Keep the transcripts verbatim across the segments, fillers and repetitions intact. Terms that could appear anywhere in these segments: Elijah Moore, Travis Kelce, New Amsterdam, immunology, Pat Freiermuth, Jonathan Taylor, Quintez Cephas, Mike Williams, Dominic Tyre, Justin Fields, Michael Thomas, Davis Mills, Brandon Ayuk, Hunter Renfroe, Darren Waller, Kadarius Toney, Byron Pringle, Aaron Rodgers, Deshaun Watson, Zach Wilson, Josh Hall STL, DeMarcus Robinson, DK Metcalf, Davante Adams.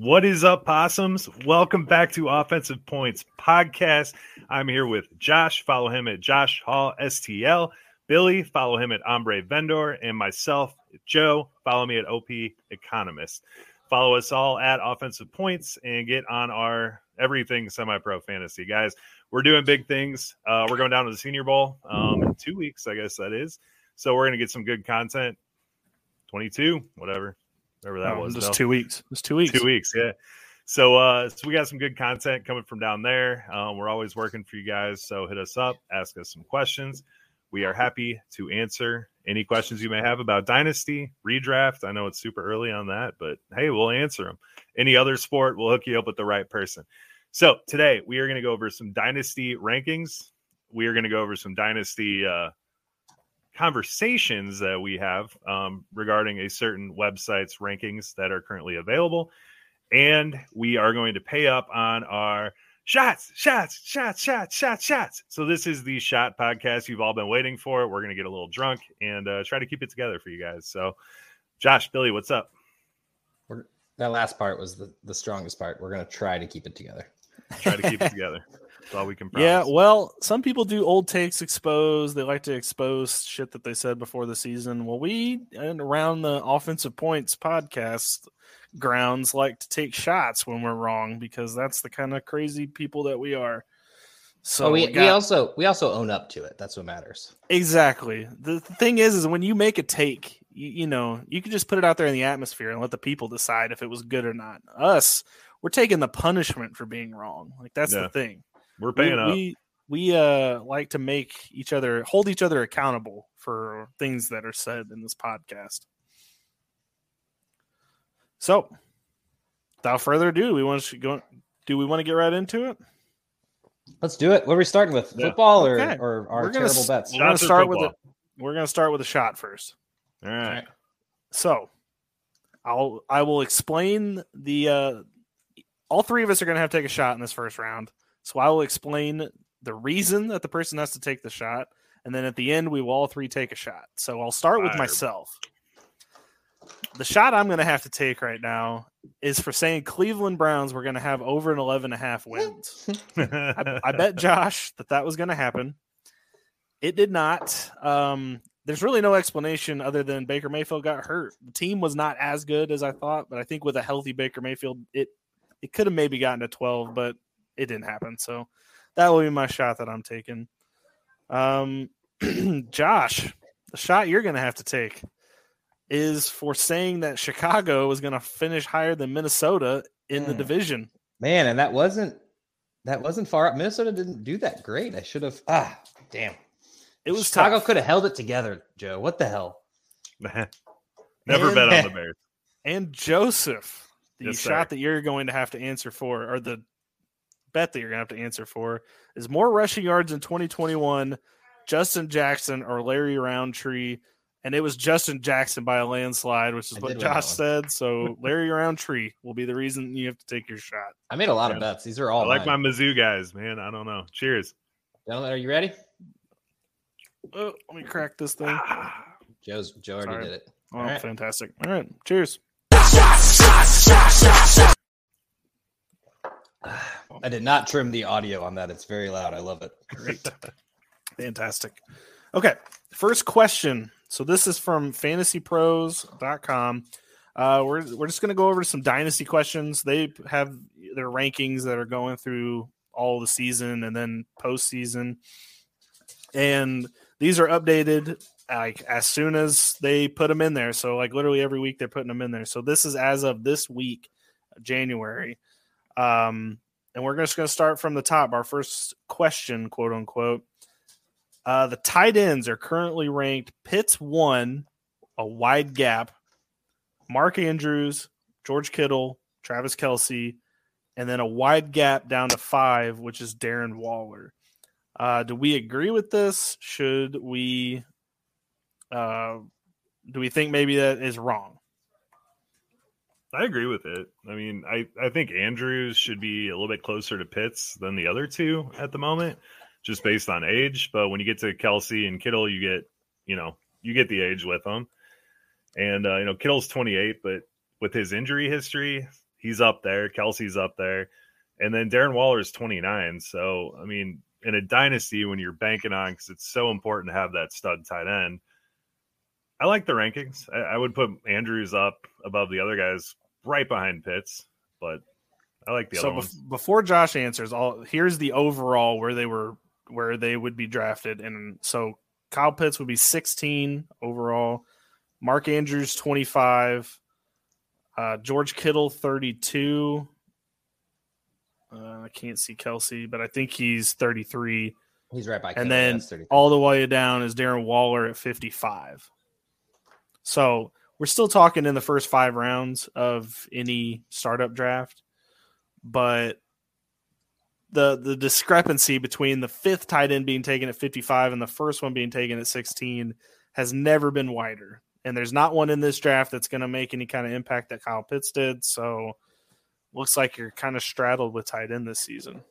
What is up, possums? Welcome back to Offensive Points Podcast. I'm here with Josh. Follow him at Josh Hall S T L. Billy, follow him at Ombre Vendor. And myself, Joe, follow me at O P Economist. Follow us all at Offensive Points and get on our everything semi-pro fantasy, guys. We're doing big things. Uh, we're going down to the Senior Bowl um, in two weeks, I guess that is. So we're going to get some good content. twenty-two, whatever. Whatever that oh, was. Just two weeks. Just two weeks. Two weeks, yeah. So uh, so we got some good content coming from down there. Um, we're always working for you guys, so hit us up. Ask us some questions. We are happy to answer any questions you may have about Dynasty, redraft. I know it's super early on that, but hey, we'll answer them. Any other sport, we'll hook you up with the right person. So today, we are going to go over some Dynasty rankings. We are going to go over some Dynasty uh conversations that we have um, regarding a certain website's rankings that are currently available. And we are going to pay up on our shots, shots, shots, shots, shots, shots. So this is the shot podcast you've all been waiting for. We're going to get a little drunk and uh, try to keep it together for you guys. So Josh, Billy, what's up? We're, that last part was the, the strongest part. We're going to try to keep it together. Try to keep it together. That's all we can promise. Yeah, well, some people do old takes exposed. They like to expose shit that they said before the season. Well, we, and around the Offensive Points Podcast grounds, like to take shots when we're wrong because that's the kind of crazy people that we are. So oh, we, we, got, we also we also own up to it. That's what matters. Exactly. The thing is, is when you make a take, you, you know, you can just put it out there in the atmosphere and let the people decide if it was good or not. Us, we're taking the punishment for being wrong. Like that's yeah. the thing. We're paying we, up. We, we uh, like to make each other, hold each other accountable for things that are said in this podcast. So, without further ado, we want to go. Do we want to get right into it? Let's do it. What are we starting with? Yeah. Football or, okay. or our gonna, terrible bets? We're going to start with a, We're going to start with a shot first. All right. All right. So, I'll I will explain the. Uh, all three of us are going to have to take a shot in this first round. So I will explain the reason that the person has to take the shot, and then at the end, we will all three take a shot. So I'll start with myself. The shot I'm going to have to take right now is for saying Cleveland Browns were going to have over an eleven and a half wins. I, I bet Josh that that was going to happen. It did not. Um, there's really no explanation other than Baker Mayfield got hurt. The team was not as good as I thought, but I think with a healthy Baker Mayfield, it it could have maybe gotten to twelve, but it didn't happen, so that will be my shot that I'm taking. Um, Josh, the shot you're going to have to take is for saying that Chicago is going to finish higher than Minnesota in mm. the division. Man, and that wasn't that wasn't far up. Minnesota didn't do that great. I should have. Ah, damn. It was Chicago tough. Could have held it together, Joe. What the hell? Never and, bet on the Bears. And Joseph, the yes, shot sir. that you're going to have to answer for, or the bet that you're going to have to answer for is more rushing yards in twenty twenty-one, Justin Jackson or Larry Roundtree. And it was Justin Jackson by a landslide, which is I what Josh said. So Larry Roundtree will be the reason you have to take your shot. I made a lot yeah. of bets. These are all I like mine. My Mizzou guys, man. I don't know. Cheers. Are you ready? Oh, let me crack this thing. Ah. Joe's Joe already Sorry. did it. Oh, all right. Fantastic. All right. Cheers. I did not trim the audio on that. It's very loud. I love it. Great. Fantastic. Okay. First question. So this is from fantasy pros dot com. Uh, we're we're just going to go over some dynasty questions. They have their rankings that are going through all the season and then postseason. And these are updated like as soon as they put them in there. So like literally every week they're putting them in there. So this is as of this week, January. Um, and we're just going to start from the top. Our first question, quote unquote. Uh, the tight ends are currently ranked Pitts one, a wide gap, Mark Andrews, George Kittle, Travis Kelce, and then a wide gap down to five, which is Darren Waller. Uh, do we agree with this? Should we uh, – do we think maybe that is wrong? I agree with it. I mean, I, I think Andrews should be a little bit closer to Pitts than the other two at the moment, just based on age. But when you get to Kelce and Kittle, you get, you know, you get the age with them. And, uh, you know, Kittle's twenty-eight, but with his injury history, he's up there. Kelce's up there. And then Darren Waller is twenty-nine. So, I mean, in a dynasty, when you're banking on, because it's so important to have that stud tight end, I like the rankings. I, I would put Andrews up above the other guys right behind Pitts, but I like the so other ones. So bef- before Josh answers, I'll, here's the overall where they were – where they would be drafted. And so Kyle Pitts would be sixteen overall, Mark Andrews twenty-five, uh, George Kittle thirty-two. Uh, I can't see Kelce, but I think he's thirty-three. He's right by Kittle. And then all the way down is Darren Waller at fifty-five. So we're still talking in the first five rounds of any startup draft, but The the discrepancy between the fifth tight end being taken at fifty-five and the first one being taken at sixteen has never been wider. And there's not one in this draft that's going to make any kind of impact that Kyle Pitts did. So looks like you're kind of straddled with tight end this season.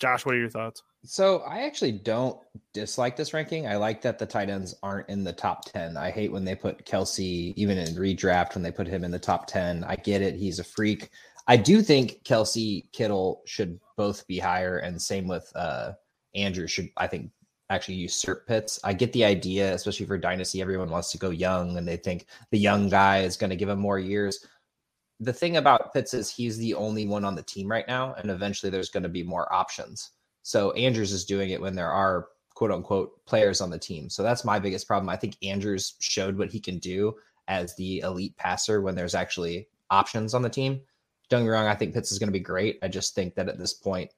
Josh, what are your thoughts? So I actually don't dislike this ranking. I like that the tight ends aren't in the top ten. I hate when they put Kelce, even in redraft, when they put him in the top ten. I get it. He's a freak. I do think Kelce, Kittle should both be higher, and same with uh, Andrew should, I think, actually usurp Pitts. I get the idea, especially for dynasty, everyone wants to go young, and they think the young guy is going to give him more years. The thing about Pitts is he's the only one on the team right now, and eventually there's going to be more options. So Andrews is doing it when there are, quote-unquote, players on the team. So that's my biggest problem. I think Andrews showed what he can do as the elite passer when there's actually options on the team. Don't get me wrong, I think Pitts is going to be great. I just think that at this point,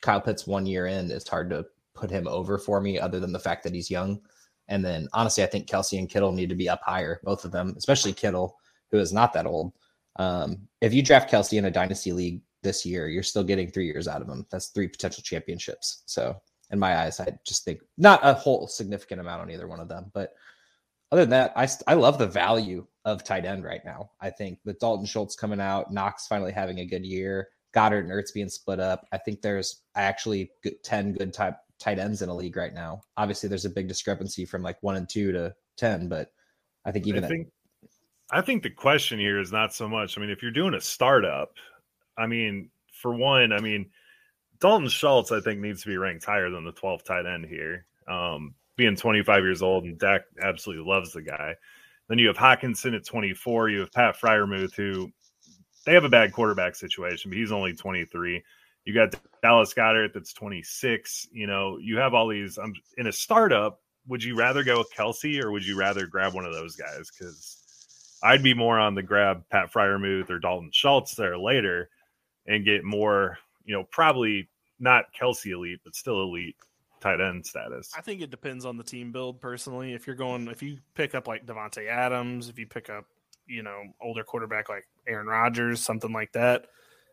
Kyle Pitts one year in, it's hard to put him over for me other than the fact that he's young. And then, honestly, I think Kelce and Kittle need to be up higher, both of them, especially Kittle, who is not that old. Um, if you draft Kelce in a dynasty league this year, you're still getting three years out of him. That's three potential championships. So in my eyes, I just think not a whole significant amount on either one of them, but other than that, I I love the value of tight end right now. I think with Dalton Schultz coming out, Knox finally having a good year, Goddard and Ertz being split up, I think there's actually good, ten good type, tight ends in a league right now. Obviously, there's a big discrepancy from like one and two to ten, but I think even I think, at- I think the question here is not so much. I mean, if you're doing a startup, I mean, for one, I mean, Dalton Schultz, I think, needs to be ranked higher than the twelfth tight end here. Um, being twenty-five years old, and Dak absolutely loves the guy. Then you have Hockenson at twenty-four. You have Pat Freiermuth, who they have a bad quarterback situation, but he's only twenty-three. You got Dallas Goedert that's twenty-six. You know, you have all these. I'm in a startup. Would you rather go with Kelce or would you rather grab one of those guys? Because I'd be more on the grab Pat Freiermuth or Dalton Schultz there later and get more, you know, probably not Kelce elite, but still elite tight end status. I think it depends on the team build personally. If you're going, if you pick up like Davante Adams, if you pick up, you know, older quarterback like Aaron Rodgers, something like that,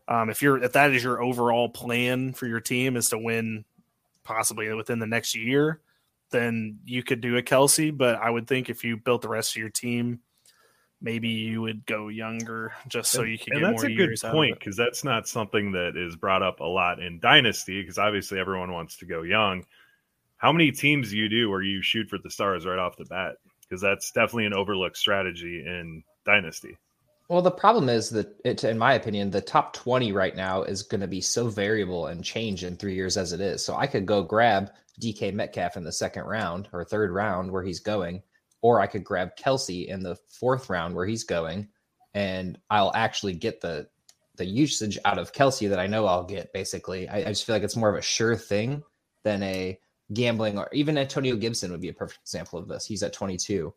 Um, if you're if that is your overall plan for your team is to win possibly within the next year, then you could do a Kelsey. But I would think if you built the rest of your team, maybe you would go younger just so you could and get more years. That's a good point, because that's not something that is brought up a lot in Dynasty, because obviously everyone wants to go young. How many teams you do where you shoot for the stars right off the bat? Because that's definitely an overlooked strategy in Dynasty. Well, the problem is that, it, in my opinion, the top twenty right now is going to be so variable and change in three years as it is. So I could go grab D K Metcalf in the second round or third round where he's going, or I could grab Kelsey in the fourth round where he's going, and I'll actually get the the usage out of Kelsey that I know I'll get, basically. I, I just feel like it's more of a sure thing than a gambling, or even Antonio Gibson would be a perfect example of this. He's at twenty-two.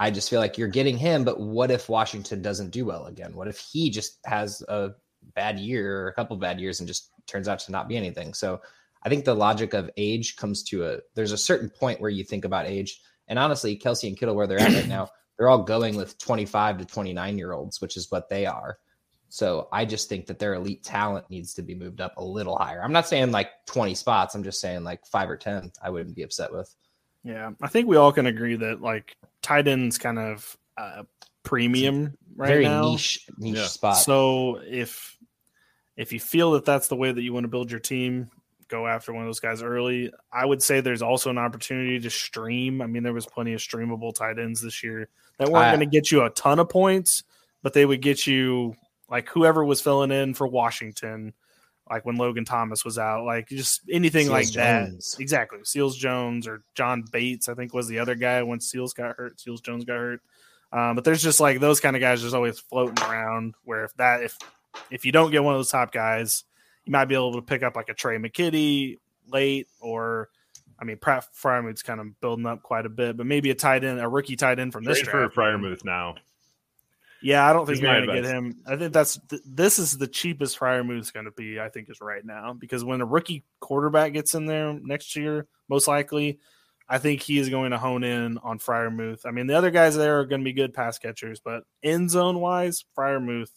I just feel like you're getting him, but what if Washington doesn't do well again? What if he just has a bad year or a couple bad years and just turns out to not be anything? So I think the logic of age comes to a, there's a certain point where you think about age. And honestly, Kelsey and Kittle, where they're at right now, they're all going with twenty-five to twenty-nine year olds, which is what they are. So I just think that their elite talent needs to be moved up a little higher. I'm not saying like twenty spots. I'm just saying like five or ten, I wouldn't be upset with. Yeah, I think we all can agree that like tight end's kind of uh, premium right very now. Very niche, niche yeah. spot. So if if you feel that that's the way that you want to build your team, go after one of those guys early. I would say there's also an opportunity to stream. I mean, there was plenty of streamable tight ends this year that weren't going to get you a ton of points, but they would get you like whoever was filling in for Washington, like when Logan Thomas was out, like just anything Seals like Jones. That. Exactly. Seals Jones or John Bates, I think was the other guy when Seals got hurt, Seals Jones got hurt. Um, but there's just like those kind of guys just always floating around where if that, if, if you don't get one of those top guys, you might be able to pick up like a Trey McKitty late, or I mean, Pat Freiermuth's kind of building up quite a bit, but maybe a tight end, a rookie tight end from this Trade draft. For Freiermuth now. Yeah, I don't think we're going to get him. I think that's th- this is the cheapest Freiermuth is going to be, I think, is right now. Because when a rookie quarterback gets in there next year, most likely, I think he is going to hone in on Freiermuth. I mean, the other guys there are going to be good pass catchers, but end zone-wise, Freiermuth,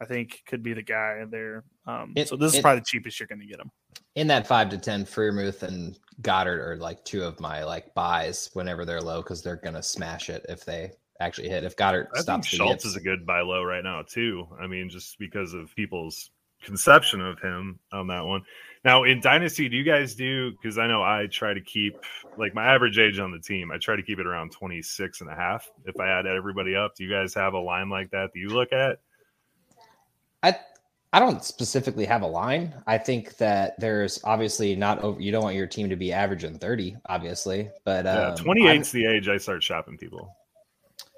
I think, could be the guy there. Um, it, so this it, is probably the cheapest you're going to get him. In that five to ten, Freiermuth and Goddard are like two of my like buys whenever they're low, because they're going to smash it if they – actually hit if Goddard I stops. Think Schultz is a good buy low right now too. I mean, just because of people's conception of him on that one. Now in Dynasty, do you guys do, because I know I try to keep like my average age on the team, I try to keep it around twenty-six and a half. If I add everybody up, do you guys have a line like that that you look at? I I don't specifically have a line. I think that there's obviously not over. You don't want your team to be averaging thirty, obviously, but um, yeah, twenty-eight's the age I start shopping people.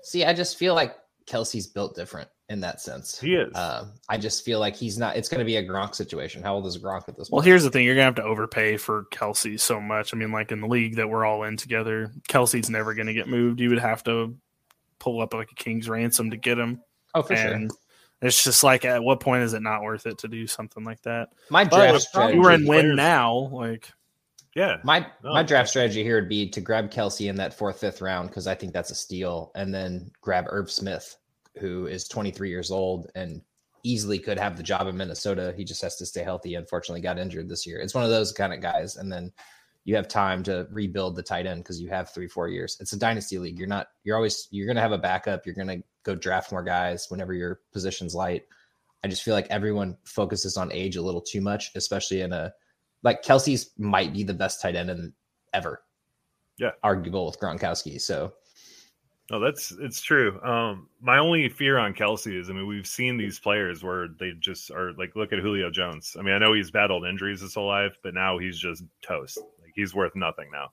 See, I just feel like Kelsey's built different in that sense. He is. Uh, I just feel like he's not – it's going to be a Gronk situation. How old is Gronk at this point? Well, here's the thing. You're going to have to overpay for Kelsey so much. I mean, like in the league that we're all in together, Kelsey's never going to get moved. You would have to pull up like a king's ransom to get him. Oh, for and sure. It's just like, at what point is it not worth it to do something like that? My draft strategy – we're in win now, like – Yeah, my no. my draft strategy here would be to grab Kelsey in that fourth, fifth round, because I think that's a steal, and then grab Irv Smith, who is twenty-three years old and easily could have the job in Minnesota. He just has to stay healthy. Unfortunately, got injured this year. It's one of those kind of guys, and then you have time to rebuild the tight end because you have three, four years. It's a dynasty league. You're not. You're always. You're gonna have a backup. You're gonna go draft more guys whenever your position's light. I just feel like everyone focuses on age a little too much, especially in a. Like Kelsey's might be the best tight end in, ever. Yeah. Arguable with Gronkowski. So. No, that's, it's true. Um, my only fear on Kelsey is, I mean, we've seen these players where they just are like, look at Julio Jones. I mean, I know he's battled injuries his whole life, but now he's just toast. Like he's worth nothing now.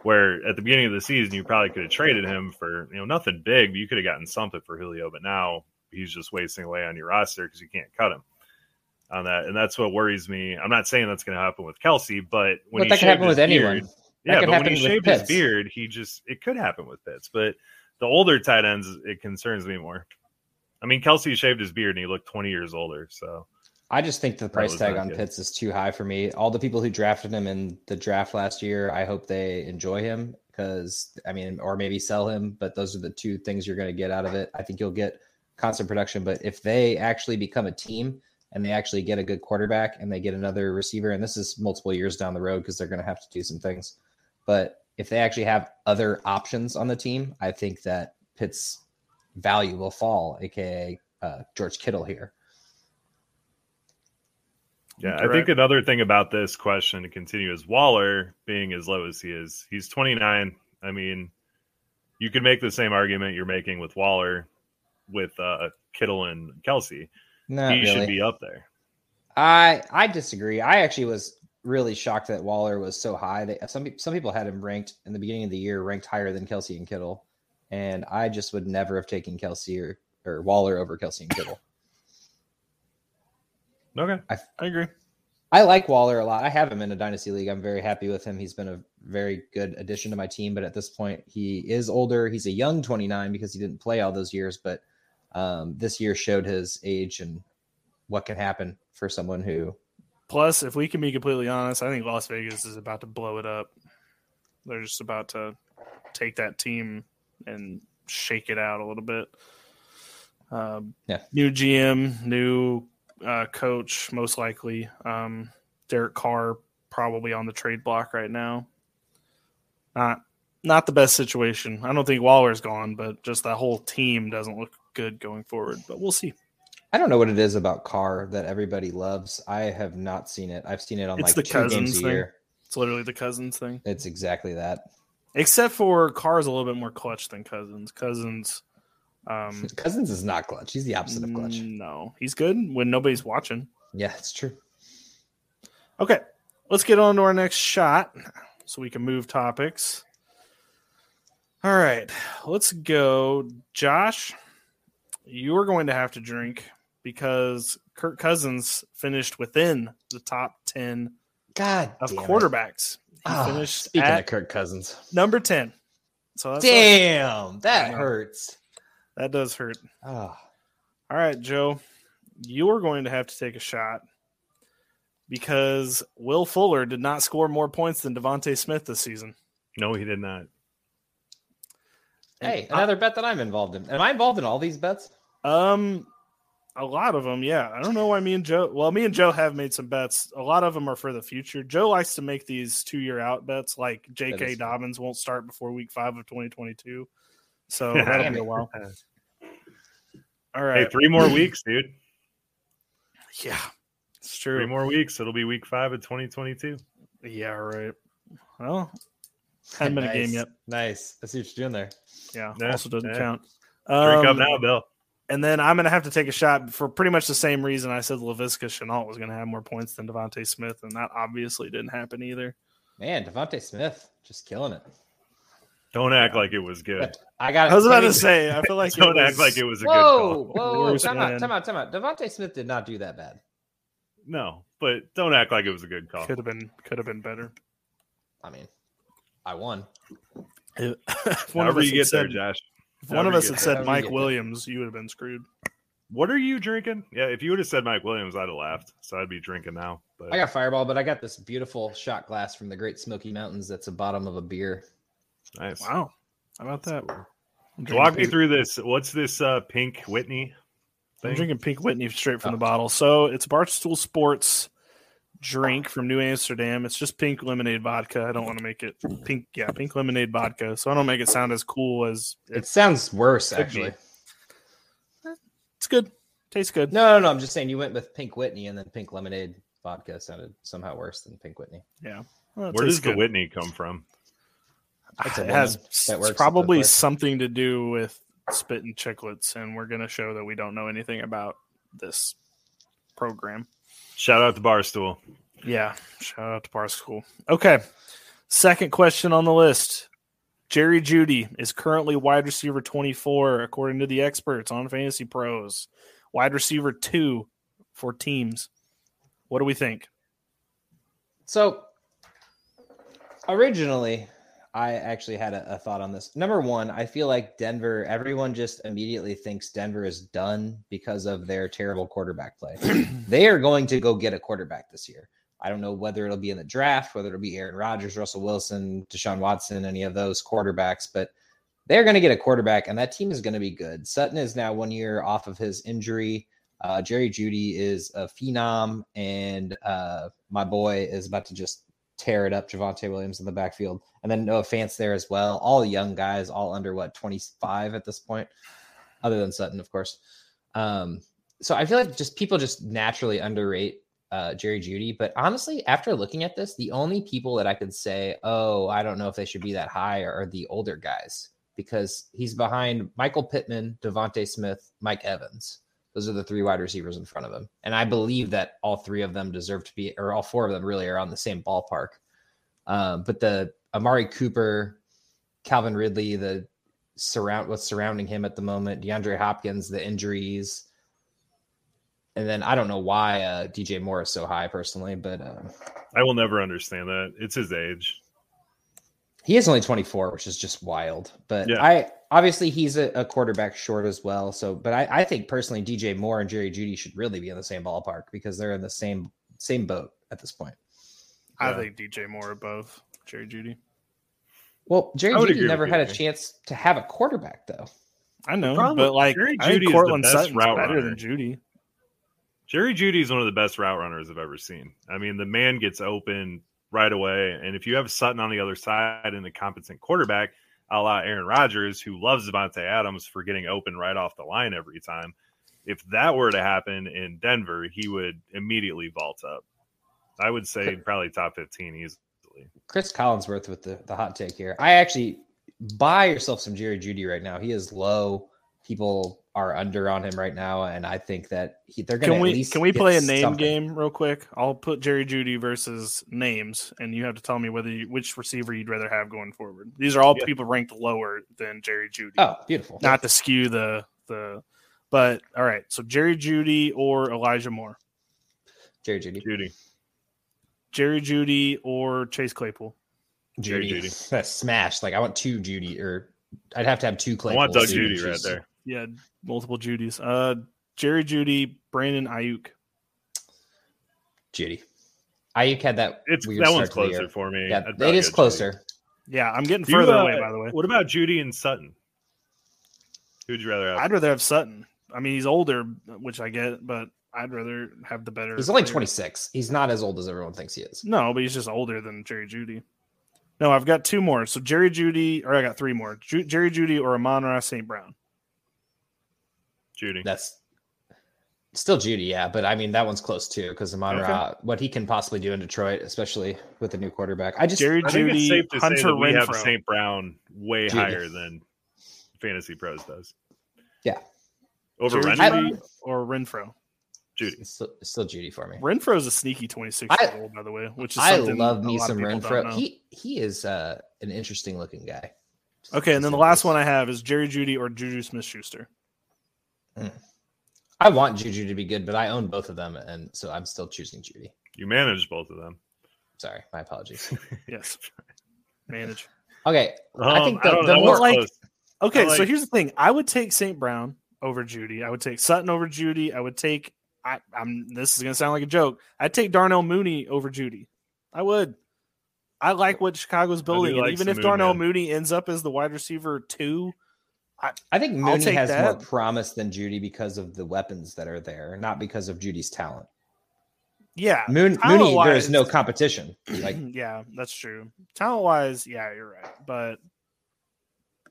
Where at the beginning of the season, you probably could have traded him for, you know, nothing big, but you could have gotten something for Julio, but now he's just wasting away on your roster because you can't cut him. On that, and that's what worries me. I'm not saying that's going to happen with Kelsey, but when but that he can happen with beard, anyone, that yeah. But when he shaved Pitts. His beard, he just it could happen with Pitts. But the older tight ends, it concerns me more. I mean, Kelsey shaved his beard and he looked twenty years older. So I just think the price tag on good. Pitts is too high for me. All the people who drafted him in the draft last year, I hope they enjoy him because I mean, or maybe sell him. But those are the two things you're going to get out of it. I think you'll get constant production, but if they actually become a team. and they actually get a good quarterback and they get another receiver, and this is multiple years down the road because they're going to have to do some things. But if they actually have other options on the team, I think that Pitt's value will fall, a k a. Uh, George Kittle here. Yeah, Correct. I think another thing about this question to continue is Waller being as low as he is. He's twenty-nine. I mean, you could make the same argument you're making with Waller with uh, Kittle and Kelsey. Not he really. Should be up there. I I disagree. I actually was really shocked that Waller was so high. They, some some people had him ranked in the beginning of the year, ranked higher than Kelsey and Kittle, and I just would never have taken Kelsey or, or Waller over Kelsey and Kittle. Okay, I, I agree. I like Waller a lot. I have him in a dynasty league. I'm very happy with him. He's been a very good addition to my team, but at this point he is older. He's a young twenty-nine because he didn't play all those years, but um, this year showed his age and what can happen for someone who... Plus, if we can be completely honest, I think Las Vegas is about to blow it up. They're just about to take that team and shake it out a little bit. Um, yeah. New G M, new uh, coach, most likely. Um, Derek Carr probably on the trade block right now. Not, not the best situation. I don't think Waller's gone, but just that whole team doesn't look good going forward. But we'll see. I don't know what it is about Carr that everybody loves. I have not seen it. I've seen it on it's like two games a thing. year. It's literally the Cousins thing. It's exactly that. Except for Carr's a little bit more clutch than Cousins. Cousins um, Cousins is not clutch. He's the opposite of clutch. No, he's good when nobody's watching. Yeah, that's true. Okay, let's get on to our next shot so we can move topics. All right, let's go. Josh, you're going to have to drink because Kirk Cousins finished within the top ten God of quarterbacks. He oh, finished speaking at of Kirk Cousins, number ten. So that's damn, that yeah. hurts. That does hurt. Oh. All right, Joe, you're going to have to take a shot because Will Fuller did not score more points than DeVonta Smith this season. No, he did not. And hey, another I, bet that I'm involved in. Am I involved in all these bets? Um. A lot of them, yeah. I don't know why me and Joe... Well, me and Joe have made some bets. A lot of them are for the future. Joe likes to make these two-year out bets, like J K Dobbins won't start before week five of twenty twenty-two. So that'll be a while. All right. Hey, three more weeks, dude. Yeah, it's true. Three more weeks. It'll be week five of twenty twenty-two. Yeah, right. Well, haven't been nice. a game yet. Nice. I see what you're doing there. Yeah, yeah. Also doesn't yeah. count. Drink um, up now, Bill. And then I'm going to have to take a shot for pretty much the same reason I said Laviska Shenault was going to have more points than DeVonta Smith, and that obviously didn't happen either. Man, DeVonta Smith just killing it. Don't act like it was good. I got. I was about to say, I feel like Don't it was, act like it was a whoa, good call. Whoa, whoa, time out, time out, time out. DeVonta Smith did not do that bad. No, but don't act like it was a good call. Could have been, could have been better. I mean, I won. Whenever you get there, Josh. If one of us had said Mike Williams, you would have been screwed. What are you drinking? Yeah, if you would have said Mike Williams, I'd have laughed. So I'd be drinking now. But I got Fireball, but I got this beautiful shot glass from the Great Smoky Mountains that's the bottom of a beer. Nice. Wow. How about that? Walk me through this. What's this uh, Pink Whitney thing? I'm drinking Pink Whitney straight from oh. the bottle. So it's Barstool Sports drink from New Amsterdam. It's just pink lemonade vodka. I don't want to make it pink. Yeah, pink lemonade vodka. So I don't make it sound as cool as it, it sounds worse. Actually, it's good. Tastes good. No, no, no. I'm just saying you went with Pink Whitney and then pink lemonade vodka sounded somehow worse than Pink Whitney. Yeah. Well, where does good. the Whitney come from? It's it has that works it's probably something to do with spit and chiclets, and we're going to show that we don't know anything about this program. Shout out to Barstool. Yeah, shout out to Barstool. Okay, second question on the list. Jerry Jeudy is currently wide receiver twenty-four, according to the experts on Fantasy Pros. Wide receiver two for teams. What do we think? So, originally, I actually had a, a thought on this. Number one, I feel like Denver, everyone just immediately thinks Denver is done because of their terrible quarterback play. They are going to go get a quarterback this year. I don't know whether it'll be in the draft, whether it'll be Aaron Rodgers, Russell Wilson, Deshaun Watson, any of those quarterbacks, but they're going to get a quarterback and that team is going to be good. Sutton is now one year off of his injury. Uh, Jerry Jeudy is a phenom, and uh, my boy is about to just tear it up. Javonte Williams in the backfield, and then Noah Fant's there as well. All young guys, all under what, twenty-five at this point, other than Sutton, of course. Um, so I feel like just people just naturally underrate uh, Jerry Jeudy. But honestly, after looking at this, the only people that I could say, oh, I don't know if they should be that high, are the older guys, because he's behind Michael Pittman, DeVonta Smith, Mike Evans. Those are the three wide receivers in front of him. And I believe that all three of them deserve to be, or all four of them really are on the same ballpark. Um, but the Amari Cooper, Calvin Ridley, the surround what's surrounding him at the moment, DeAndre Hopkins, the injuries. And then I don't know why uh, D J Moore is so high personally, but uh, I will never understand that. It's his age. He is only twenty-four, which is just wild. But yeah. I obviously he's a, a quarterback short as well. So, but I, I think personally, D J Moore and Jerry Jeudy should really be in the same ballpark because they're in the same same boat at this point. I yeah. think D J Moore above Jerry Jeudy. Well, Jerry Jeudy never had a chance to have a quarterback, though. I know, but like Jerry Jeudy, Courtland Sutton better runner. than Jeudy. Jerry Jeudy is one of the best route runners I've ever seen. I mean, the man gets open right away. And if you have Sutton on the other side and a competent quarterback, a la Aaron Rodgers, who loves Davante Adams for getting open right off the line every time, if that were to happen in Denver, he would immediately vault up. I would say probably top fifteen easily. Chris Collinsworth with the, the hot take here. I actually buy yourself some Jerry Jeudy right now. He is low. People are under on him right now, and I think that he, they're going to at least Can we play a name something. game real quick? I'll put Jerry Jeudy versus names, and you have to tell me whether you, which receiver you'd rather have going forward. These are all yeah. people ranked lower than Jerry Jeudy. Oh, beautiful. Not to skew the the – but, all right, so Jerry Jeudy or Elijah Moore? Jerry Jeudy. Jeudy. Jerry Jeudy or Chase Claypool? Jerry Jeudy. That's smashed. Like, I want two Jeudy, or I'd have to have two Claypools. I want Doug Jeudy right there. Yeah, multiple Judys. Uh, Jerry Jeudy, Brandon Ayuk. Jeudy. Ayuk had that. It's weird that one's closer for me. Yeah, it is closer. Jeudy. Yeah, I'm getting further you, uh, away. By the way, what about Jeudy and Sutton? Who'd you rather have? I'd rather have Sutton. I mean, he's older, which I get, but I'd rather have the better. He's only player. twenty-six. He's not as old as everyone thinks he is. No, but he's just older than Jerry Jeudy. No, I've got two more. So Jerry Jeudy, or I got three more. Ju- Jerry Jeudy or Amon-Ra Saint Brown. Jeudy. That's still Jeudy, yeah. But I mean, that one's close too, because Amon-Ra, okay. what he can possibly do in Detroit, especially with the new quarterback. I just Jerry Jeudy, Hunter Renfroe. We have Saint Brown way Jeudy. higher than Fantasy Pros does. Yeah, over Jerry Renfroe or Renfroe. Jeudy, it's still, it's still Jeudy for me. Renfro's a sneaky twenty-six year old, by the way, which is I love me some Renfroe. He he is uh, an interesting looking guy. Just okay, and then the last one I have is Jerry Jeudy or Juju Smith-Schuster. I want Juju to be good, but I own both of them, and so I'm still choosing Jeudy. You manage both of them. Sorry, my apologies. Yes, manage. Okay, um, I think the, I the more like. Close. Okay, like, so here's the thing: I would take Saint Brown over Jeudy. I would take Sutton over Jeudy. I would take. I, I'm. This is gonna sound like a joke. I'd take Darnell Mooney over Jeudy. I would. I like what Chicago's building, and even if Darnell Mooney ends up as the wide receiver two. I, I think Mooney has that. more promise than Jeudy because of the weapons that are there, not because of Judy's talent. Yeah. Moon, Mooney, there is no competition. Like, yeah, that's true. Talent-wise, yeah, you're right. But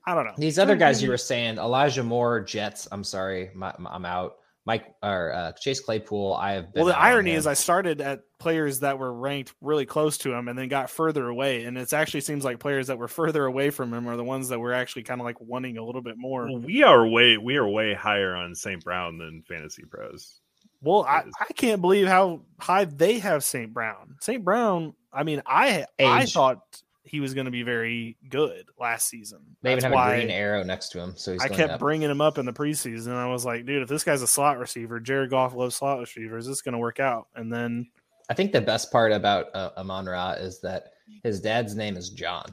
I don't know. These other guys you were saying, Elijah Moore, Jets, I'm sorry, my, my, I'm out. Mike or uh, Chase Claypool, I have been. Well, the irony is I started at players that were ranked really close to him and then got further away. And it actually seems like players that were further away from him are the ones that we're actually kind of like wanting a little bit more. Well, we are way, we are way higher on Saint Brown than Fantasy Pros. Well, I, I can't believe how high they have Saint Brown. Saint Brown, I mean, I Age. I thought he was going to be very good last season. They even have a green arrow next to him. So he's I kept up. bringing him up in the preseason. I was like, dude, if this guy's a slot receiver, Jared Goff loves slot receivers, this is going to work out. And then I think the best part about uh, Amon-Ra is that his dad's name is John.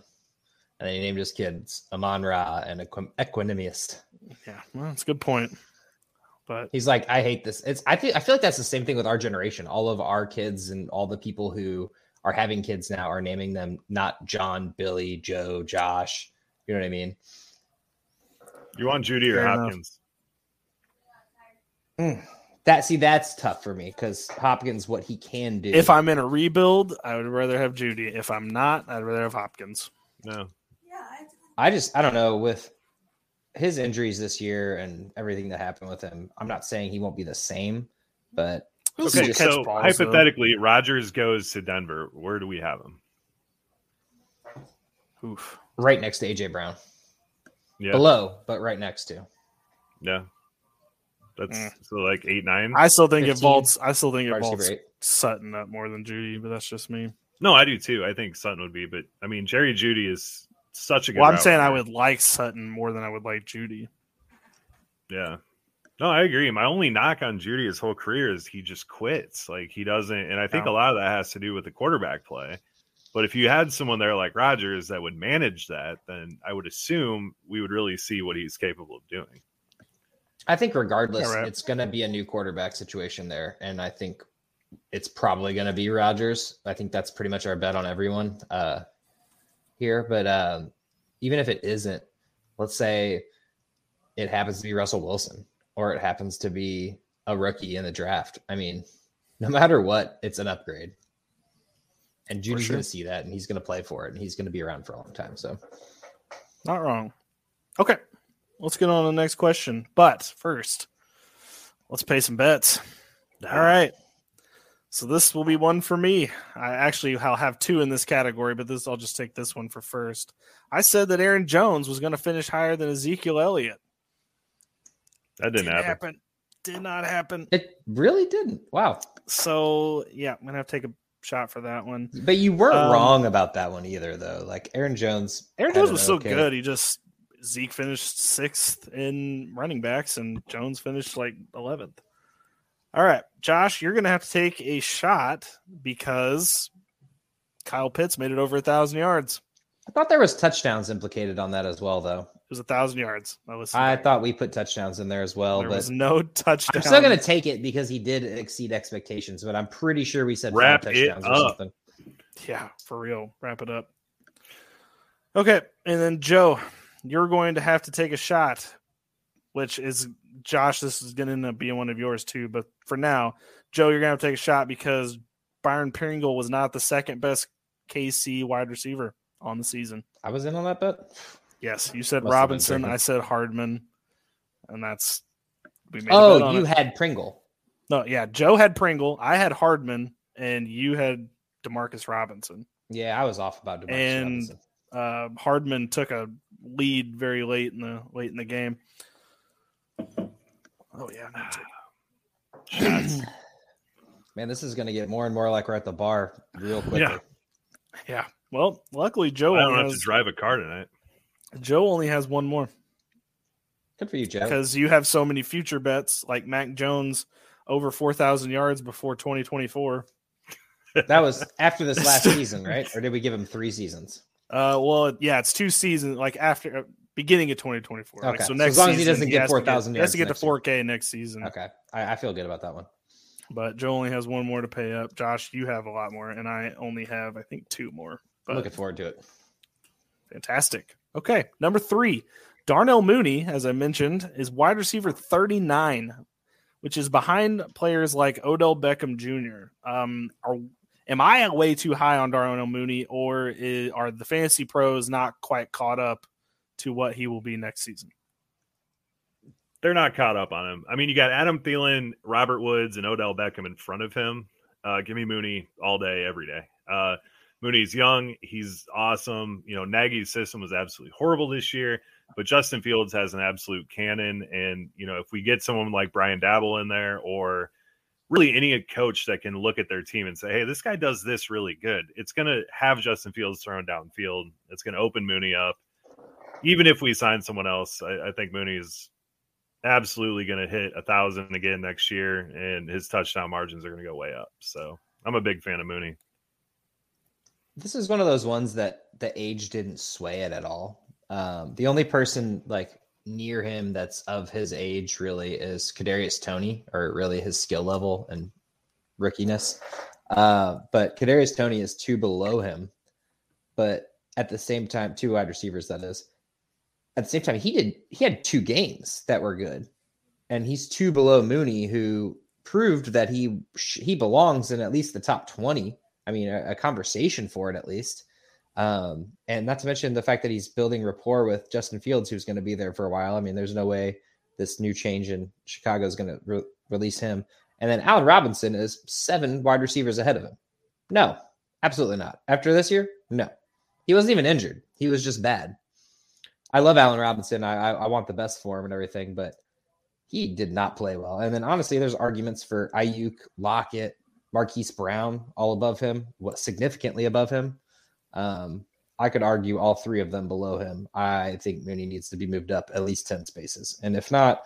And then he named his kids Amon-Ra and Equim- Equanimous. Yeah, well, that's a good point. But he's like, I hate this. It's I think I feel like that's the same thing with our generation. All of our kids and all the people who are having kids now are naming them not John, Billy, Joe, Josh. You know what I mean? You want Jeudy or Fair Hopkins? Mm, That see, that's tough for me because Hopkins, what he can do. If I'm in a rebuild, I would rather have Jeudy. If I'm not, I'd rather have Hopkins. No. Yeah. I, I just I don't know with his injuries this year and everything that happened with him. I'm not saying he won't be the same, but okay. Just so balls, hypothetically, though. Rodgers goes to Denver. Where do we have him? Oof. Right next to A J Brown. Yeah. Below, but right next to. Yeah. That's mm. so like eight, nine. I still think fifteen. It vaults. I still think it vaults Sutton up more than Jeudy, but that's just me. No, I do too. I think Sutton would be, but I mean, Jerry Jeudy is such a good. Well, I'm saying player. I would like Sutton more than I would like Jeudy. Yeah. No, I agree. My only knock on Jeudy his whole career is he just quits. Like he doesn't, and I think no. a lot of that has to do with the quarterback play. But if you had someone there like Rodgers that would manage that, then I would assume we would really see what he's capable of doing. I think regardless, right. It's going to be a new quarterback situation there. And I think it's probably going to be Rodgers. I think that's pretty much our bet on everyone uh, here. But uh, even if it isn't, let's say it happens to be Russell Wilson or it happens to be a rookie in the draft. I mean, no matter what, it's an upgrade. And Judy's sure. going to see that, and he's going to play for it, and he's going to be around for a long time. So, not wrong. Okay. Let's get on to the next question. But first, let's pay some bets. All right. So this will be one for me. I actually I'll have two in this category, but this I'll just take this one for first. I said that Aaron Jones was going to finish higher than Ezekiel Elliott. That didn't, didn't happen. happen. Did not happen. It really didn't. Wow. So, yeah, I'm going to have to take a shot for that one. But you weren't um, wrong about that one either, though. Like, Aaron Jones. Aaron Jones was so okay. good. He just... Zeke finished sixth in running backs, and Jones finished like eleventh. All right, Josh, you're going to have to take a shot because Kyle Pitts made it over a thousand yards. I thought there was touchdowns implicated on that as well, though. It was a thousand yards. I was. I thought we put touchdowns in there as well. There but was no touchdowns. I'm still going to take it because he did exceed expectations, but I'm pretty sure we said five touchdowns or something. Yeah, for real. Wrap it up. Okay, and then Joe. You're going to have to take a shot, which is, Josh, this is going to end up being one of yours too. But for now, Joe, you're going to have to take a shot because Byron Pringle was not the second best K C wide receiver on the season. I was in on that bet? Yes. You said Must Robinson. I said Hardman. And that's – we made Oh, a bet on you it. Had Pringle. No, yeah. Joe had Pringle. I had Hardman. And you had DeMarcus Robinson. Yeah, I was off about DeMarcus and, Robinson. Uh, Hardman took a lead very late in the late in the game. Oh yeah, man, this is going to get more and more like we're at the bar real quickly. Yeah, yeah. Well, luckily Joe. I don't have has, to drive a car tonight. Joe only has one more. Good for you, Joe. Because you have so many future bets, like Mac Jones over four thousand yards before twenty twenty four. That was after this last season, right? Or did we give him three seasons? Uh, well, yeah, it's two seasons, like after uh, beginning of twenty twenty-four. Okay. Like, so next so as long season, as he doesn't he get four thousand, he has to get to four K year. Next season. Okay, I, I feel good about that one. But Joe only has one more to pay up. Josh, you have a lot more, and I only have, I think, two more. But I'm looking forward to it. Fantastic. Okay, number three, Darnell Mooney, as I mentioned, is wide receiver thirty-nine, which is behind players like Odell Beckham Junior Um, are Am I way too high on Darnell Mooney, or is, are the fantasy pros not quite caught up to what he will be next season? They're not caught up on him. I mean, you got Adam Thielen, Robert Woods, and Odell Beckham in front of him. Uh, give me Mooney all day, every day. Uh, Mooney's young. He's awesome. You know, Nagy's system was absolutely horrible this year, but Justin Fields has an absolute cannon. And, you know, if we get someone like Brian Daboll in there or – really any coach that can look at their team and say, hey, this guy does this really good. It's going to have Justin Fields thrown downfield. It's going to open Mooney up. Even if we sign someone else, I, I think Mooney is absolutely going to hit one thousand again next year, and his touchdown margins are going to go way up. So I'm a big fan of Mooney. This is one of those ones that the age didn't sway it at all. Um, the only person like near him that's of his age really is Kadarius Toney, or really his skill level and rookiness. Uh, but Kadarius Toney is two below him, but at the same time, two wide receivers, that is. At the same time, he did he had two games that were good, and he's two below Mooney, who proved that he he belongs in at least the top twenty. I mean, a, a conversation for it at least. Um, and not to mention the fact that he's building rapport with Justin Fields, who's going to be there for a while. I mean, there's no way this new change in Chicago is going to re- release him. And then Allen Robinson is seven wide receivers ahead of him. No, absolutely not. After this year, no. He wasn't even injured. He was just bad. I love Allen Robinson. I, I, I want the best for him and everything, but he did not play well. And then honestly, there's arguments for Ayuk, Lockett, Marquise Brown, all above him, what significantly above him. Um, I could argue all three of them below him. I think Mooney needs to be moved up at least ten spaces. And if not,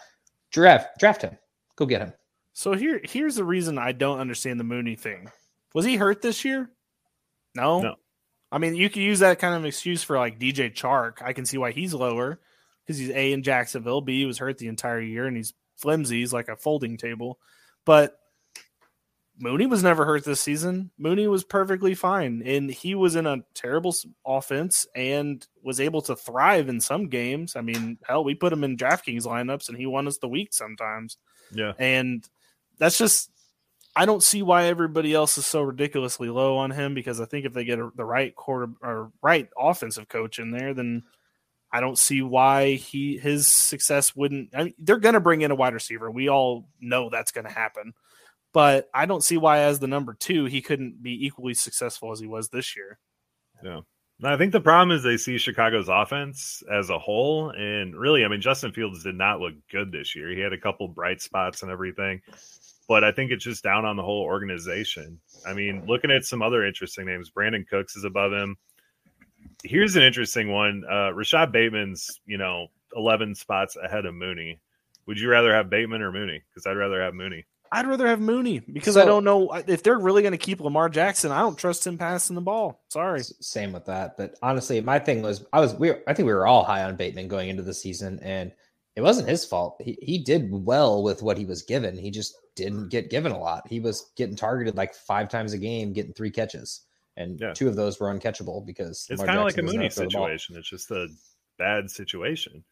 draft draft him. Go get him. So here, here's the reason I don't understand the Mooney thing. Was he hurt this year? No. No. I mean, you could use that kind of excuse for like D J Chark. I can see why he's lower because he's A in Jacksonville. B, he was hurt the entire year and he's flimsy. He's like a folding table. But Mooney was never hurt this season. Mooney was perfectly fine, and he was in a terrible offense and was able to thrive in some games. I mean, hell, we put him in DraftKings lineups, and he won us the week sometimes. Yeah, and that's just – I don't see why everybody else is so ridiculously low on him because I think if they get a, the right quarter or right offensive coach in there, then I don't see why he his success wouldn't – I mean, they're going to bring in a wide receiver. We all know that's going to happen. But I don't see why, as the number two, he couldn't be equally successful as he was this year. Yeah. No, I think the problem is they see Chicago's offense as a whole. And really, I mean, Justin Fields did not look good this year. He had a couple bright spots and everything. But I think it's just down on the whole organization. I mean, looking at some other interesting names, Brandon Cooks is above him. Here's an interesting one. Uh, Rashad Bateman's, you know, eleven spots ahead of Mooney. Would you rather have Bateman or Mooney? Because I'd rather have Mooney. I'd rather have Mooney because so, I don't know if they're really going to keep Lamar Jackson. I don't trust him passing the ball. Sorry. Same with that. But honestly, my thing was, I was, we were, I think we were all high on Bateman going into the season, and it wasn't his fault. He he did well with what he was given. He just didn't get given a lot. He was getting targeted like five times a game, getting three catches. And yeah. two of those were uncatchable because it's kind of like a Mooney situation. It's just a bad situation.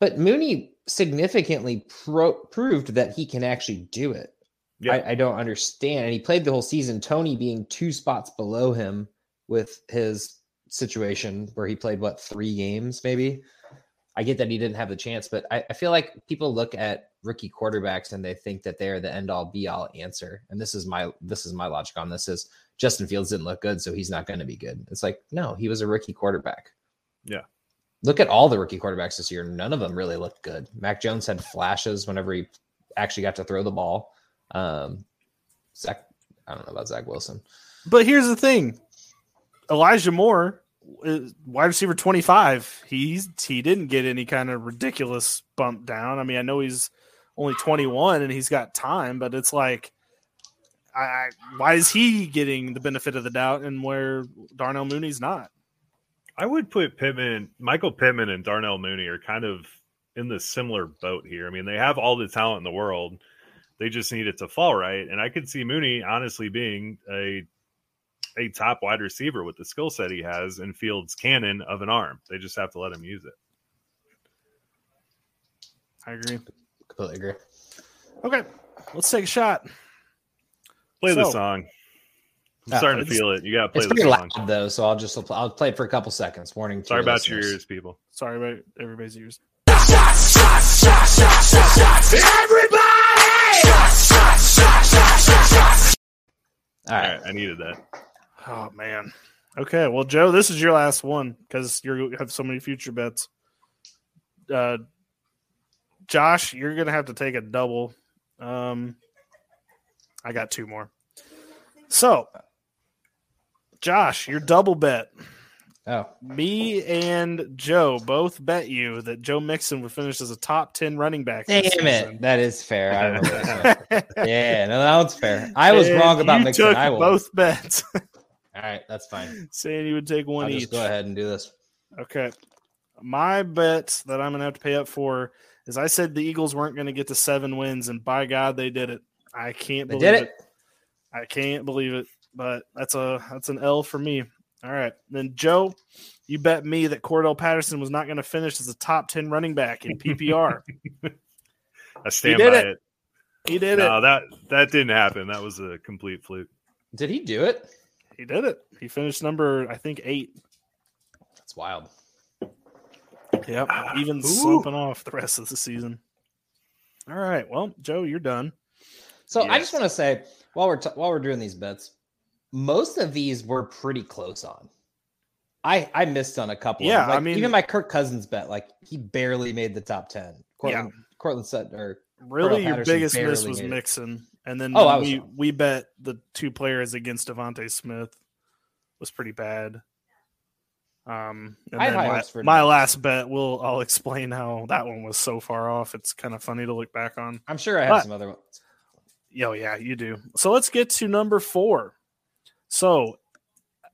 But Mooney significantly pro- proved that he can actually do it. Yep. I, I don't understand. And he played the whole season, Tony being two spots below him with his situation where he played, what, three games maybe? I get that he didn't have the chance, but I, I feel like people look at rookie quarterbacks and they think that they're the end-all, be-all answer. And this is my this is my logic on this is Justin Fields didn't look good, so he's not going to be good. It's like, no, he was a rookie quarterback. Yeah. Look at all the rookie quarterbacks this year. None of them really looked good. Mac Jones had flashes whenever he actually got to throw the ball. Um, Zach, I don't know about Zach Wilson. But here's the thing. Elijah Moore, wide receiver twenty-five, he's, he didn't get any kind of ridiculous bump down. I mean, I know he's only twenty-one and he's got time, but it's like, I, why is he getting the benefit of the doubt and where Darnell Mooney's not? I would put Pittman, Michael Pittman and Darnell Mooney are kind of in the similar boat here. I mean, they have all the talent in the world. They just need it to fall right. And I could see Mooney honestly being a a top wide receiver with the skill set he has and Fields' cannon of an arm. They just have to let him use it. I agree. Completely agree. Okay, let's take a shot. Play so. the song. I'm uh, starting to feel it. You got to play the song. It's pretty loud, though, so I'll just I'll play it for a couple seconds. Warning. Sorry about your ears, people. Sorry about everybody's ears. Shots, shots, shots, shots, shots, shots. Everybody! Shots, shots, shots, shots, shots, shots. All right. All right. I needed that. Oh, man. Okay. Well, Joe, this is your last one because you have so many future bets. Uh, Josh, you're going to have to take a double. Um, I got two more. So, Josh, your double bet. Oh, me and Joe both bet you that Joe Mixon would finish as a top ten running back. Damn it, season. That is fair. I fair. Yeah, no, that was fair. I was and wrong about you Mixon. Took I will. Both bets. All right, that's fine. Saying you would take one I'll each. Just go ahead and do this. Okay, my bet that I'm going to have to pay up for is I said the Eagles weren't going to get to seven wins, and by God, they did it. I can't they believe did it. it. I can't believe it, but that's a that's an L for me. All right. Then, Joe, you bet me that Cordell Patterson was not going to finish as a top ten running back in P P R. I stand by it. it. He did no, it. No, that, that didn't happen. That was a complete fluke. Did he do it? He did it. He finished number, I think, eight. That's wild. Yep. Even Ooh. sloping off the rest of the season. All right. Well, Joe, you're done. So yes. I just want to say, while we're t- while we're doing these bets, most of these were pretty close on. I, I missed on a couple. Yeah, of them. Like, I mean, even my Kirk Cousins bet, like he barely made the top ten. Courtland, yeah. Courtland Sutton or really your biggest miss was Mixon, and then oh, we we bet the two players against DeVonta Smith was pretty bad. Um, and then my, my last bet, we'll I'll explain how that one was so far off. It's kind of funny to look back on. I'm sure I have but, some other ones. Yo, yeah, you do. So let's get to number four. So,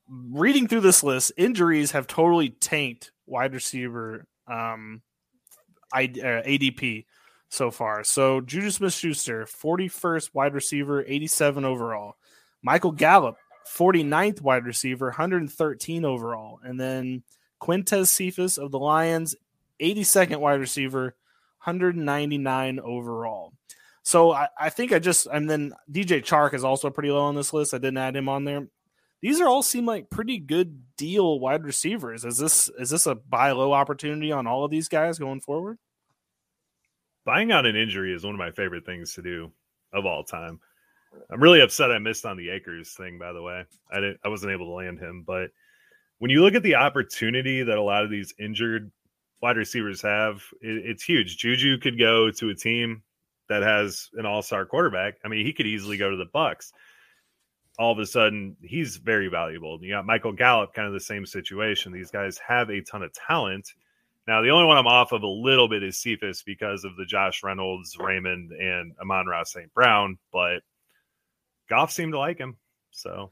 reading through this list, injuries have totally tanked wide receiver um, I, uh, A D P so far. So, Juju Smith-Schuster, forty-first wide receiver, eighty-seven overall. Michael Gallup, forty-ninth wide receiver, one hundred thirteen overall. And then Quintez Cephas of the Lions, eighty-second wide receiver, one hundred ninety-nine overall. So I, I think I just – and then D J Chark is also pretty low on this list. I didn't add him on there. These are all seem like pretty good deal wide receivers. Is this is this a buy low opportunity on all of these guys going forward? Buying out an injury is one of my favorite things to do of all time. I'm really upset I missed on the Akers thing, by the way. I didn't. I wasn't able to land him. But when you look at the opportunity that a lot of these injured wide receivers have, it, it's huge. Juju could go to a team that has an all-star quarterback. I mean, he could easily go to the Bucs. All of a sudden, he's very valuable. You got Michael Gallup, kind of the same situation. These guys have a ton of talent. Now, the only one I'm off of a little bit is Cephas because of the Josh Reynolds, Raymond, and Amon-Ra Saint Brown, but Goff seemed to like him. So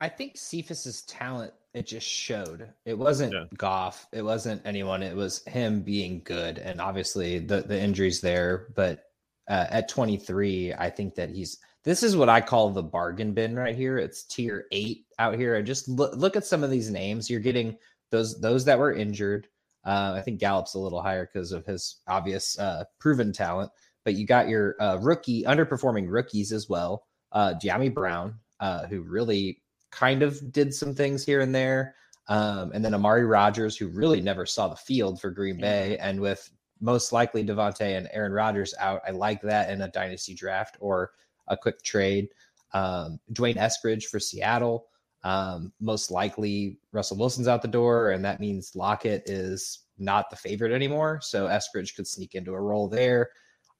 I think Cephas's talent, it just showed. It wasn't yeah. Goff. It wasn't anyone. It was him being good, and obviously the, the injuries there, but Uh, at twenty-three, I think that he's, this is what I call the bargain bin right here. It's tier eight out here. And just look, look at some of these names. You're getting those, those that were injured. Uh, I think Gallup's a little higher because of his obvious uh, proven talent, but you got your uh, rookie underperforming rookies as well. Uh, Jamie Brown, uh, who really kind of did some things here and there. Um, and then Amari Rodgers, who really never saw the field for Green Bay. And with most likely Devontae and Aaron Rodgers out. I like that in a dynasty draft or a quick trade. Um, Dwayne Eskridge for Seattle. Um, most likely Russell Wilson's out the door, and that means Lockett is not the favorite anymore. So Eskridge could sneak into a role there.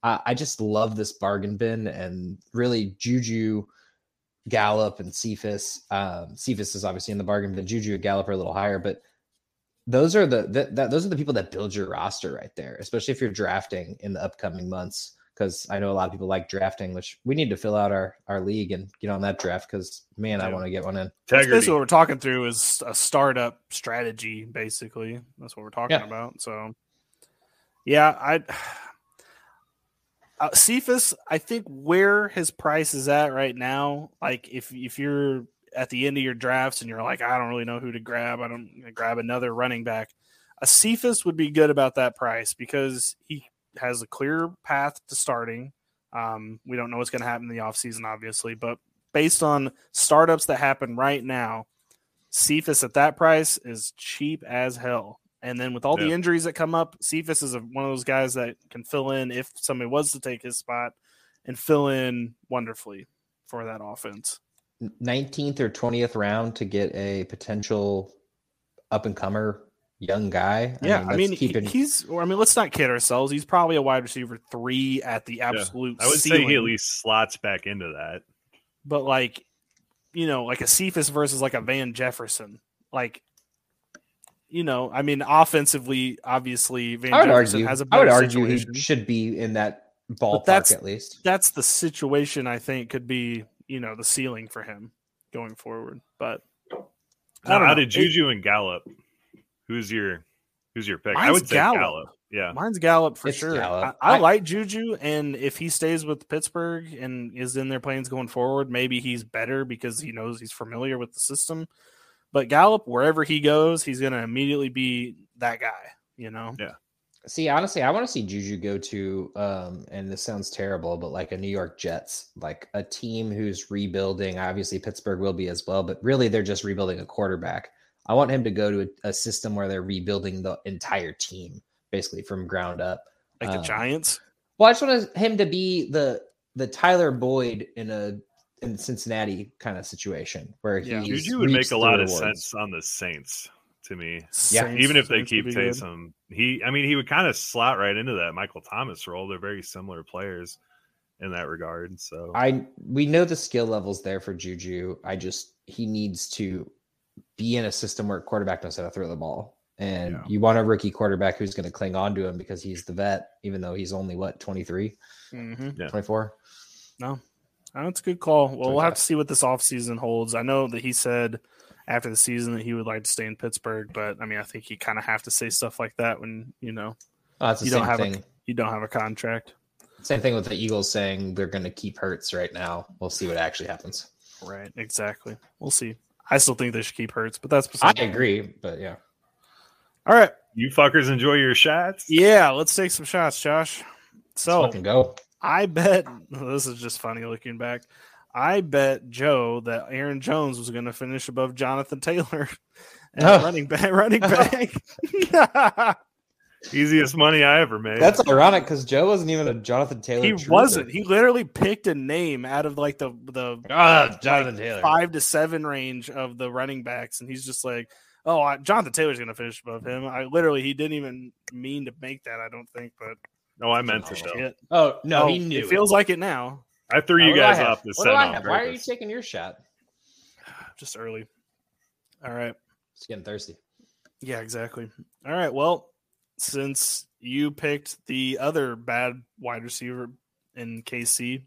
Uh, I just love this bargain bin, and really Juju, Gallup, and Cephas. Um, Cephas is obviously in the bargain bin. Juju and Gallup are a little higher, but Those are the that, that those are the people that build your roster right there, especially if you're drafting in the upcoming months, because I know a lot of people like drafting, which we need to fill out our, our league and get on that draft because, man, yeah. I want to get one in. That's basically what we're talking through is a startup strategy, basically. That's what we're talking yeah. about. So, yeah, I uh, Cephas, I think where his price is at right now, like if if you're – at the end of your drafts and you're like, I don't really know who to grab. I don't I'm grab another running back. A Cephas would be good about that price because he has a clear path to starting. Um, we don't know what's going to happen in the offseason, obviously, but based on startups that happen right now, Cephas at that price is cheap as hell. And then with all yeah. the injuries that come up, Cephas is a, one of those guys that can fill in if somebody was to take his spot and fill in wonderfully for that offense. nineteenth or twentieth round to get a potential up-and-comer young guy. I yeah, mean, I mean, keep it... he's. I mean, let's not kid ourselves. He's probably a wide receiver three at the absolute. Yeah, I would ceiling. say he at least slots back into that. But like, you know, like a Cephas versus like a Van Jefferson, like, you know, I mean, offensively, obviously, Van Jefferson argue, has a. I would argue situation. He should be in that ballpark at least. That's the situation I think could be. You know, the ceiling for him going forward, but I don't out know. of Juju and Gallup, who's your who's your pick? Mine's I would say Gallup. Gallup. Yeah, mine's Gallup for it's sure. Gallup. I, I, I like Juju, and if he stays with Pittsburgh and is in their plans going forward, maybe he's better because he knows he's familiar with the system. But Gallup, wherever he goes, he's going to immediately be that guy. You know, yeah. See, honestly, I want to see Juju go to, um, and this sounds terrible, but like a New York Jets, like a team who's rebuilding. Obviously, Pittsburgh will be as well, but really they're just rebuilding a quarterback. I want him to go to a, a system where they're rebuilding the entire team, basically from ground up. Like um, the Giants? Well, I just want him to be the the Tyler Boyd in a in Cincinnati kind of situation where he yeah. Juju would make a lot of sense on the Saints. To me, yeah. Saints, even if they Saints keep Taysom, good. he, I mean, he would kind of slot right into that Michael Thomas role. They're very similar players in that regard. So I, we know the skill levels there for Juju. I just, he needs to be in a system where a quarterback knows how to throw the ball, and yeah. you want a rookie quarterback who's going to cling on to him because he's the vet, even though he's only what twenty-three, mm-hmm. yeah. twenty-four. No, oh, that's a good call. Well, twenty-five. We'll have to see what this offseason holds. I know that he said after the season that he would like to stay in Pittsburgh, but I mean, I think you kind of have to say stuff like that when, you know, oh, you don't have thing. a you don't have a contract. Same thing with the Eagles saying they're going to keep Hurts right now. We'll see what actually happens. Right, exactly. We'll see. I still think they should keep Hurts, but that's I agree, but yeah. All right, you fuckers enjoy your shots. Yeah, let's take some shots, Josh. So, let's fucking go. I bet this is just funny looking back. I bet Joe that Aaron Jones was going to finish above Jonathan Taylor and oh. running back. Running back. Easiest money I ever made. That's ironic because Joe wasn't even a Jonathan Taylor. He truther. wasn't. He literally picked a name out of like the the oh, Jonathan like Taylor five to seven range of the running backs, and he's just like, "Oh, I, Jonathan Taylor's going to finish above him." I literally he didn't even mean to make that. I don't think, but no, I meant to. Show. Oh no, oh, he knew. It feels like it now. I threw you guys off the set on purpose. Why are you taking your shot? Just early. All right. It's getting thirsty. Yeah, exactly. All right. Well, since you picked the other bad wide receiver in K C,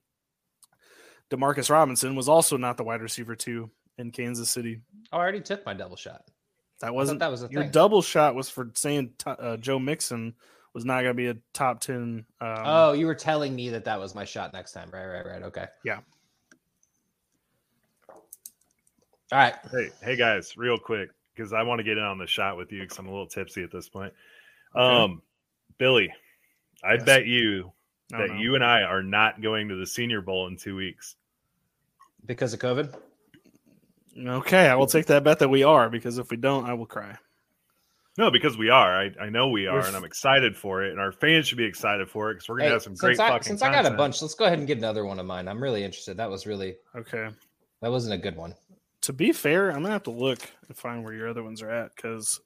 DeMarcus Robinson was also not the wide receiver two in Kansas City. Oh, I already took my double shot. That wasn't. That was a thing. Your double shot was for saying t- uh, Joe Mixon was not going to be a top ten. Um, oh, you were telling me that that was my shot next time. Right, right, right. Okay. Yeah. All right. Hey, hey guys, real quick, because I want to get in on the shot with you because I'm a little tipsy at this point. Okay. Um, Billy, I yes. bet you oh, that no. you and I are not going to the Senior Bowl in two weeks. Because of COVID? Okay, I will take that bet that we are, because if we don't, I will cry. No, because we are. I, I know we are, we're, and I'm excited for it, and our fans should be excited for it because we're going to hey, have some great I, fucking Since content. I got a bunch, let's go ahead and get another one of mine. I'm really interested. That was really – okay. That wasn't a good one. To be fair, I'm going to have to look and find where your other ones are at because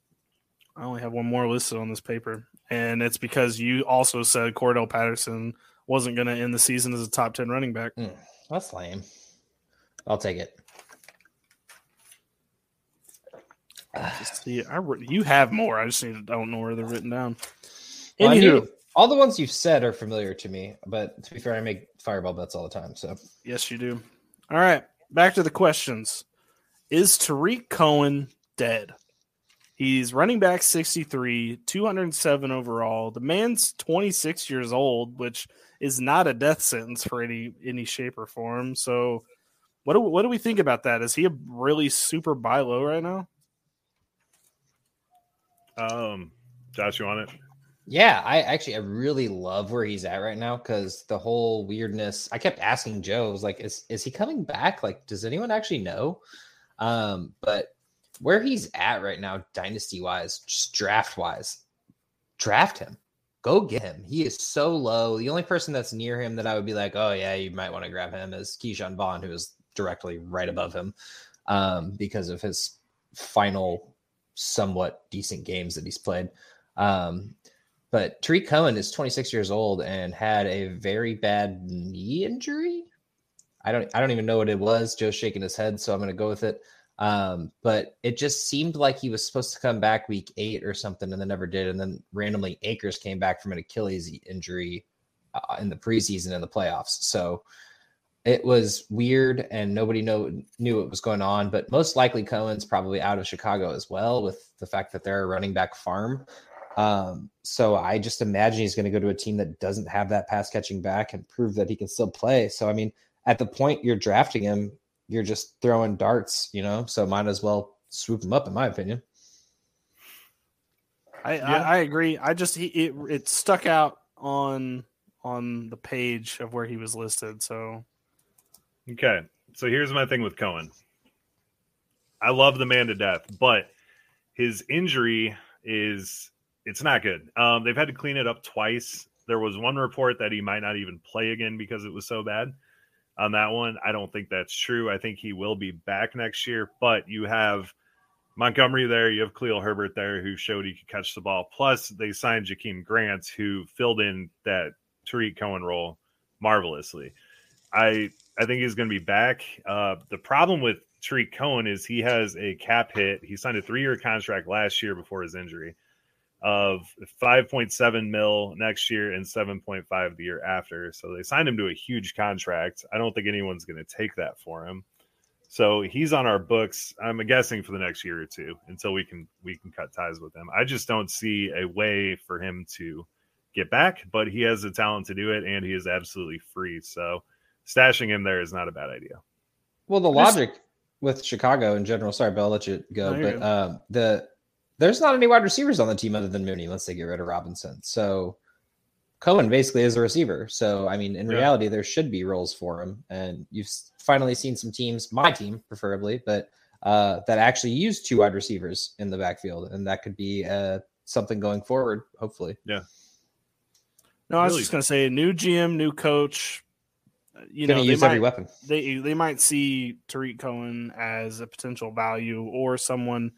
I only have one more listed on this paper, and it's because you also said Cordell Patterson wasn't going to end the season as a top ten running back. Mm, that's lame. I'll take it. See, I re- you have more. I just need to don't know where they're written down. Well, Anywho, all the ones you've said are familiar to me, but to be fair, I make fireball bets all the time. So yes, you do. All right, back to the questions. Is Tariq Cohen dead? He's running back sixty-three, two hundred seven overall. The man's twenty-six years old, which is not a death sentence for any any shape or form. So, what do what do we think about that? Is he a really super buy low right now? Um, Josh, you on it? Yeah, I actually I really love where he's at right now because the whole weirdness. I kept asking Joe, I was like, "Is is he coming back? Like, does anyone actually know?" Um, but where he's at right now, dynasty wise, just draft wise, draft him, go get him. He is so low. The only person that's near him that I would be like, "Oh yeah, you might want to grab him," is Keyshawn Vaughn, who is directly right above him, um, because of his final somewhat decent games that he's played. Um, but Tariq Cohen is twenty-six years old and had a very bad knee injury. I don't, I don't even know what it was. Joe's shaking his head, so I'm going to go with it. Um, but it just seemed like he was supposed to come back week eight or something and then never did. And then randomly Akers came back from an Achilles injury uh, in the preseason and the playoffs. So it was weird, and nobody know, knew what was going on, but most likely Cohen's probably out of Chicago as well with the fact that they're a running back farm. Um, so I just imagine he's going to go to a team that doesn't have that pass catching back and prove that he can still play. So, I mean, at the point you're drafting him, you're just throwing darts, you know, so might as well swoop him up in my opinion. I, yeah. I, I agree. I just he, it it stuck out on on the page of where he was listed. So okay, so here's my thing with Cohen. I love the man to death, but his injury is it's not good. Um, they've had to clean it up twice. There was one report that he might not even play again because it was so bad. On that one, I don't think that's true. I think he will be back next year, but you have Montgomery there. You have Khalil Herbert there, who showed he could catch the ball. Plus, they signed Jakeem Grant, who filled in that Tariq Cohen role marvelously. I I think he's going to be back. Uh, the problem with Tariq Cohen is he has a cap hit. He signed a three-year contract last year before his injury of five point seven mil next year and seven point five the year after. So they signed him to a huge contract. I don't think anyone's going to take that for him. So he's on our books, I'm guessing, for the next year or two until we can we can cut ties with him. I just don't see a way for him to get back, but he has the talent to do it, and he is absolutely free. So stashing him there is not a bad idea. Well, the logic just, with Chicago in general, sorry, Bill, I'll let you go, no, but um, the there's not any wide receivers on the team other than Mooney unless they get rid of Robinson. So Cohen basically is a receiver. So, I mean, in yeah. reality, there should be roles for him. And you've finally seen some teams, my team preferably, but uh, that actually use two wide receivers in the backfield. And that could be uh, something going forward, hopefully. Yeah. No, I was really? just going to say new G M, new coach. You know, use they might, every weapon. They, they might see Tariq Cohen as a potential value or someone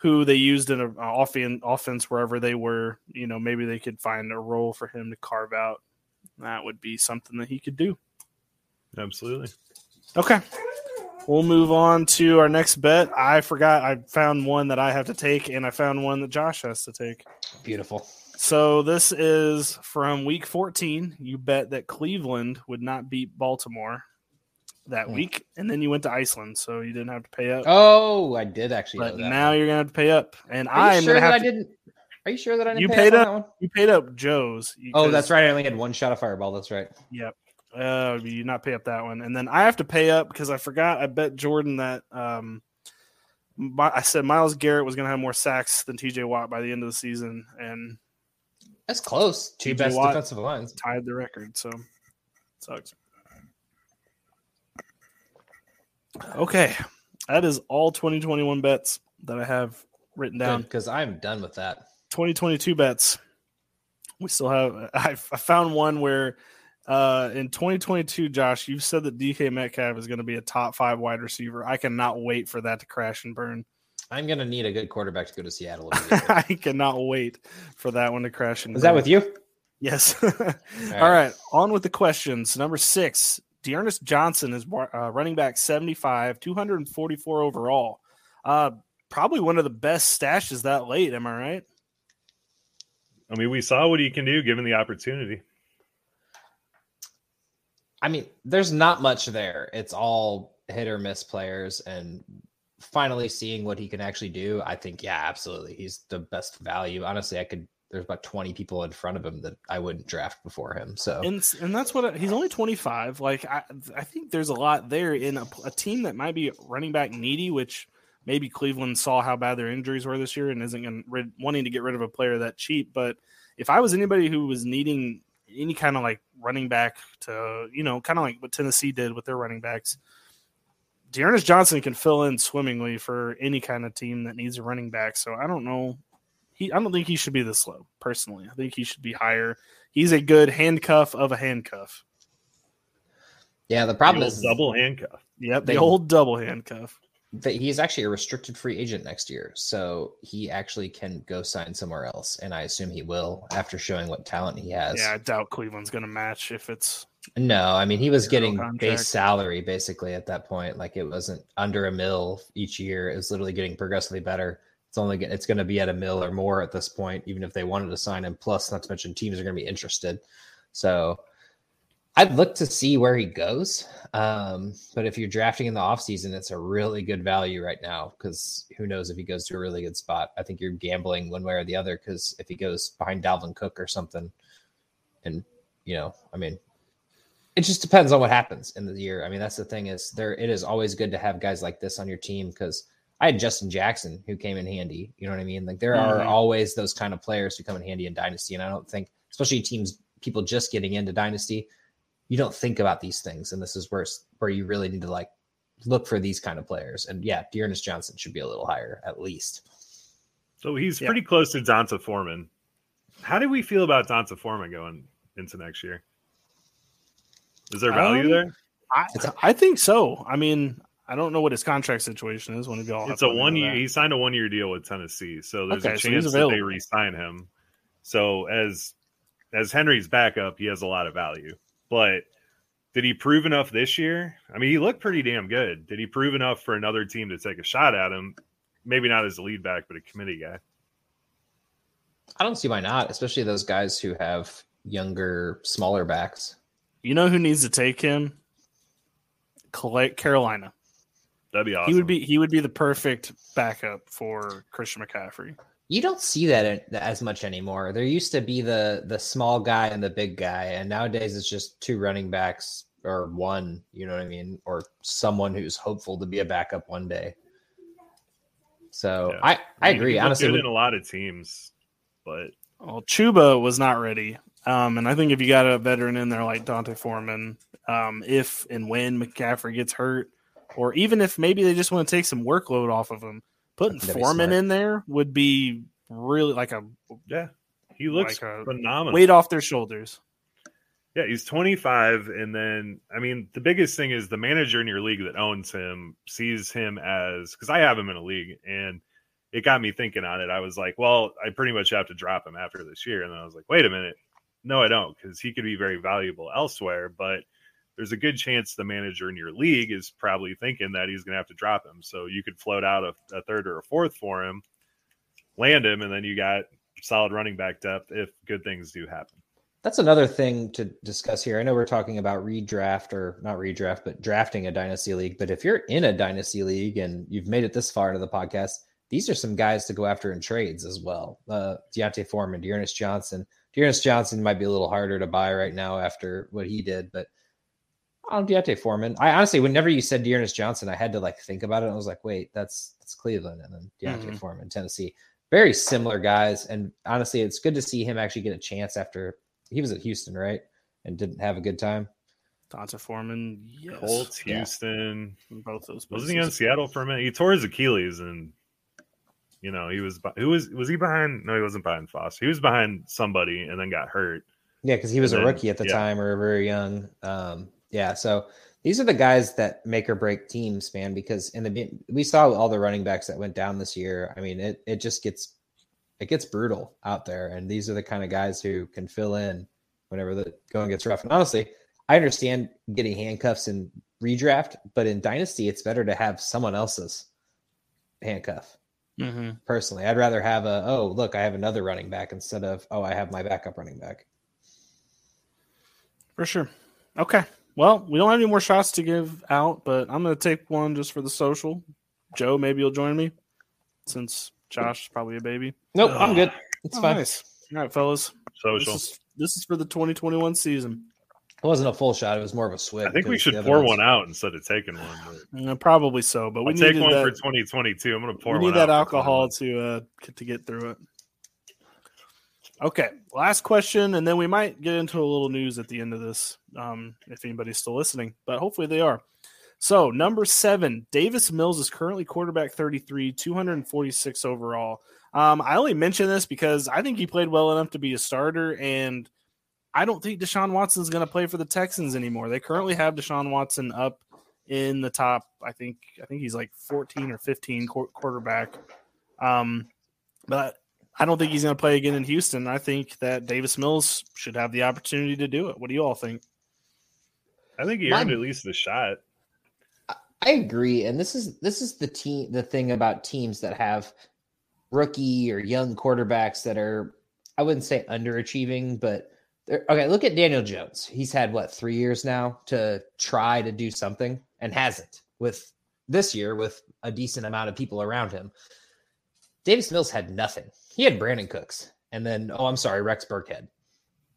who they used in an offense, offense wherever they were. You know, maybe they could find a role for him to carve out. That would be something that he could do. Absolutely. Okay. We'll move on to our next bet. I forgot. I found one that I have to take, and I found one that Josh has to take. Beautiful. So this is from week fourteen. You bet that Cleveland would not beat Baltimore that week, and then you went to Iceland, so you didn't have to pay up. Oh, I did actually. But now one. You're gonna have to pay up, and I'm sure that to, I didn't. Are you sure that I didn't? You pay paid up. up on that one? You paid up Joe's. Oh, that's right. I only had one shot of Fireball. That's right. Yep. Uh, you not pay up that one, and then I have to pay up because I forgot. I bet Jordan that um, my, I said Myles Garrett was gonna have more sacks than T J Watt by the end of the season, and that's close. Two best Watt defensive lines tied the record, so it sucks. Okay, that is all twenty twenty-one bets that I have written down because I'm done with that. twenty twenty-two bets. We still have, I, I found one where uh, in twenty twenty-two, Josh, you've said that D K Metcalf is going to be a top five wide receiver. I cannot wait for that to crash and burn. I'm going to need a good quarterback to go to Seattle. I cannot wait for that one to crash and burn. Is that with you? Yes. all, right. all right, on with the questions. Number six. Dearness Johnson is uh, running back seventy-five, two hundred forty-four overall. Uh, probably one of the best stashes that late. Am I right? I mean, we saw what he can do given the opportunity. I mean, there's not much there. It's all hit or miss players. And finally seeing what he can actually do, I think, yeah, absolutely. He's the best value. Honestly, I could. There's about twenty people in front of him that I wouldn't draft before him. So, and, and that's what I, he's only twenty-five. Like, I, I think there's a lot there in a, a team that might be running back needy, which maybe Cleveland saw how bad their injuries were this year and isn't gonna, rid, wanting to get rid of a player that cheap. But if I was anybody who was needing any kind of like running back to, you know, kind of like what Tennessee did with their running backs, Dearness Johnson can fill in swimmingly for any kind of team that needs a running back. So I don't know. He, I don't think he should be this low, personally. I think he should be higher. He's a good handcuff of a handcuff. Yeah, the problem the is double handcuff. Yep, they, the old double handcuff. That he's actually a restricted free agent next year, so he actually can go sign somewhere else, and I assume he will after showing what talent he has. Yeah, I doubt Cleveland's going to match if it's no. I mean, he was getting contract. Base salary basically at that point. Like it wasn't under a mil each year. It was literally getting progressively better. It's only it's going to be at a mil or more at this point, even if they wanted to sign him. Plus, not to mention teams are going to be interested. So I'd look to see where he goes. Um, but if you're drafting in the offseason, it's a really good value right now because who knows if he goes to a really good spot. I think you're gambling one way or the other because if he goes behind Dalvin Cook or something, and, you know, I mean, it just depends on what happens in the year. I mean, that's the thing is there. It is always good to have guys like this on your team because I had Justin Jackson who came in handy. You know what I mean? Like there are mm-hmm. always those kind of players who come in handy in Dynasty. And I don't think, especially teams, people just getting into Dynasty, you don't think about these things. And this is where, where you really need to like look for these kind of players. And yeah, Dearness Johnson should be a little higher at least. So he's yeah. pretty close to D'Onta Foreman. How do we feel about D'Onta Foreman going into next year? Is there value um, there? I, I think so. I mean, I don't know what his contract situation is. When we all it's a one year. He signed a one year deal with Tennessee, so there's okay, a chance so that they re-sign him. So as as Henry's backup, he has a lot of value. But did he prove enough this year? I mean, he looked pretty damn good. Did he prove enough for another team to take a shot at him? Maybe not as a lead back, but a committee guy. I don't see why not, especially those guys who have younger, smaller backs. You know who needs to take him? Carolina. That'd be awesome. He would be he would be the perfect backup for Christian McCaffrey. You don't see that as much anymore. There used to be the the small guy and the big guy, and nowadays it's just two running backs or one, you know what I mean, or someone who's hopeful to be a backup one day. So yeah. I, I agree. He honestly, good in a lot of teams, but well, Chuba was not ready. Um, and I think if you got a veteran in there like D'Onta Foreman, um, if and when McCaffrey gets hurt, or even if maybe they just want to take some workload off of him, putting Foreman in there would be really like a yeah. He looks like phenomenal. Weight off their shoulders. Yeah, he's twenty-five, and then I mean the biggest thing is the manager in your league that owns him sees him as, because I have him in a league, and it got me thinking on it. I was like, well, I pretty much have to drop him after this year, and then I was like, wait a minute. No, I don't, because he could be very valuable elsewhere, but there's a good chance the manager in your league is probably thinking that he's going to have to drop him. So you could float out a, a third or a fourth for him, land him, and then you got solid running back depth if good things do happen. That's another thing to discuss here. I know we're talking about redraft, or not redraft, but drafting a dynasty league. But if you're in a dynasty league and you've made it this far into the podcast, these are some guys to go after in trades as well. Uh, D'Onta Foreman, Dearness Johnson. Dearness Johnson might be a little harder to buy right now after what he did, but on D'Onta Foreman, I honestly, whenever you said Dearness Johnson, I had to like think about it. And I was like, wait, that's that's Cleveland, and then D'Onta mm-hmm. Foreman, Tennessee, very similar guys. And honestly, it's good to see him actually get a chance after he was at Houston, right, and didn't have a good time. D'Onta Foreman, yes. Colts, Houston, yeah. both those. Wasn't he on Seattle for a minute? He tore his Achilles and. You know, he was, who was, was he behind? No, he wasn't behind Foster. He was behind somebody and then got hurt. Yeah. Cause he was and a then, rookie at the yeah. time, or very young. Um, yeah. So these are the guys that make or break teams, man, because in the, we saw all the running backs that went down this year. I mean, it, it just gets, it gets brutal out there. And these are the kind of guys who can fill in whenever the going gets rough. And honestly, I understand getting handcuffs in redraft, but in Dynasty, it's better to have someone else's handcuff. Mm-hmm. Personally, I'd rather have a, oh, look, I have another running back instead of, oh, I have my backup running back. For sure. Okay. Well, we don't have any more shots to give out, but I'm going to take one just for the social. Joe, maybe you'll join me since Josh is probably a baby. Nope, Ugh. I'm good. It's oh, fine. Nice. All right, fellas. Social. This is, this is for the twenty twenty-one season. It wasn't a full shot. It was more of a swig. I think we should pour ones. one out instead of taking one. But... Yeah, probably so, but we need take one that, for twenty twenty-two. I'm going to pour one out. We need that alcohol to uh, to get through it. Okay, last question, and then we might get into a little news at the end of this, um, if anybody's still listening, but hopefully they are. So, number seven, Davis Mills is currently quarterback thirty-three, two hundred forty-six overall. Um, I only mention this because I think he played well enough to be a starter, and I don't think Deshaun Watson is going to play for the Texans anymore. They currently have Deshaun Watson up in the top. I think I think he's like fourteen or fifteen quarterback. Um, but I don't think he's going to play again in Houston. I think that Davis Mills should have the opportunity to do it. What do you all think? I think he earned My, at least the shot. I agree, and this is this is the team the thing about teams that have rookie or young quarterbacks that are, I wouldn't say underachieving, but okay, look at Daniel Jones. He's had, what, three years now to try to do something and hasn't, with this year with a decent amount of people around him. Davis Mills had nothing. He had Brandon Cooks and then, oh, I'm sorry, Rex Burkhead.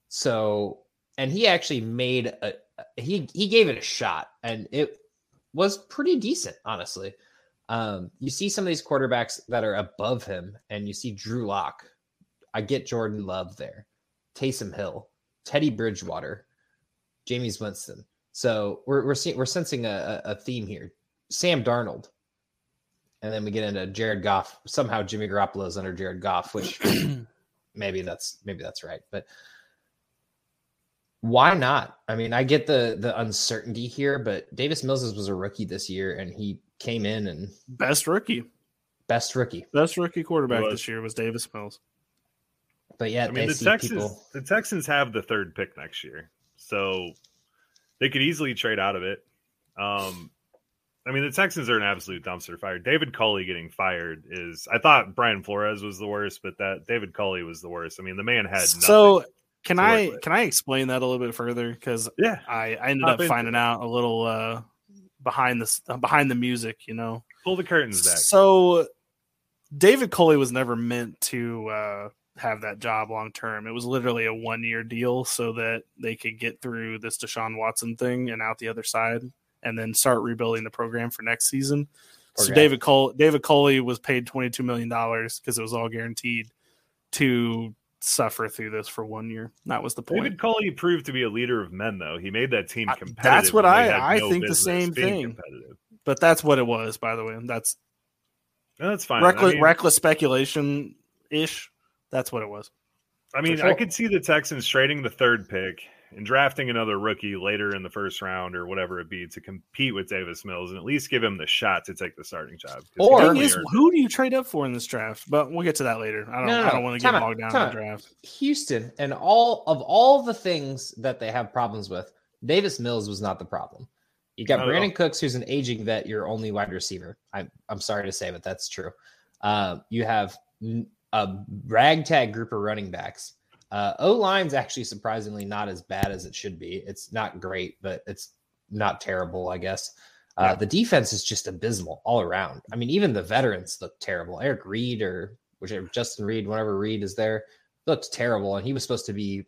So, and he actually made a, he, he gave it a shot, and it was pretty decent, honestly. Um, you see some of these quarterbacks that are above him, and you see Drew Lock. I get Jordan Love there. Taysom Hill, Teddy Bridgewater, Jameis Winston. So we're we're seeing we're sensing a, a theme here. Sam Darnold, and then we get into Jared Goff. Somehow Jimmy Garoppolo is under Jared Goff, which maybe that's maybe that's right, but why not? I mean, I get the the uncertainty here, but Davis Mills was a rookie this year, and he came in and best rookie, best rookie, best rookie quarterback this year was Davis Mills. But yeah, I mean, the Texans, people... the Texans have the third pick next year, so they could easily trade out of it. Um, I mean, the Texans are an absolute dumpster fire. David Culley getting fired is, I thought Brian Flores was the worst, but that David Culley was the worst. I mean, the man had nothing. So can I, can I explain that a little bit further? Cause yeah, I, I ended up finding out a little uh, behind this, uh, behind the music, you know, pull the curtains back. So David Culley was never meant to uh, have that job long-term. It was literally a one-year deal so that they could get through this Deshaun Watson thing and out the other side, and then start rebuilding the program for next season. Okay. So David Cole, David Culley was paid twenty-two million dollars because it was all guaranteed to suffer through this for one year. That was the point. David Culley proved to be a leader of men, though. He made that team competitive. I, that's what I, I no think the same thing. But that's what it was, by the way. That's, no, that's fine. Reckless, I mean, reckless speculation-ish. That's what it was. I mean, sure. I could see the Texans trading the third pick and drafting another rookie later in the first round or whatever it be to compete with Davis Mills and at least give him the shot to take the starting job. Or is, who do you trade up for in this draft? But we'll get to that later. I don't, no, no, I don't want to get bogged down in the draft. Houston, and all of all the things that they have problems with, Davis Mills was not the problem. You got Brandon Cooks, who's an aging vet, your only wide receiver. I'm, I'm sorry to say, but that's true. Uh, you have a ragtag group of running backs. Uh, O-line's actually surprisingly not as bad as it should be. It's not great, but it's not terrible, I guess. Uh, yeah. The defense is just abysmal all around. I mean, even the veterans look terrible. Eric Reed or whichever, Justin Reed, whenever Reed is there, looked terrible, and he was supposed to be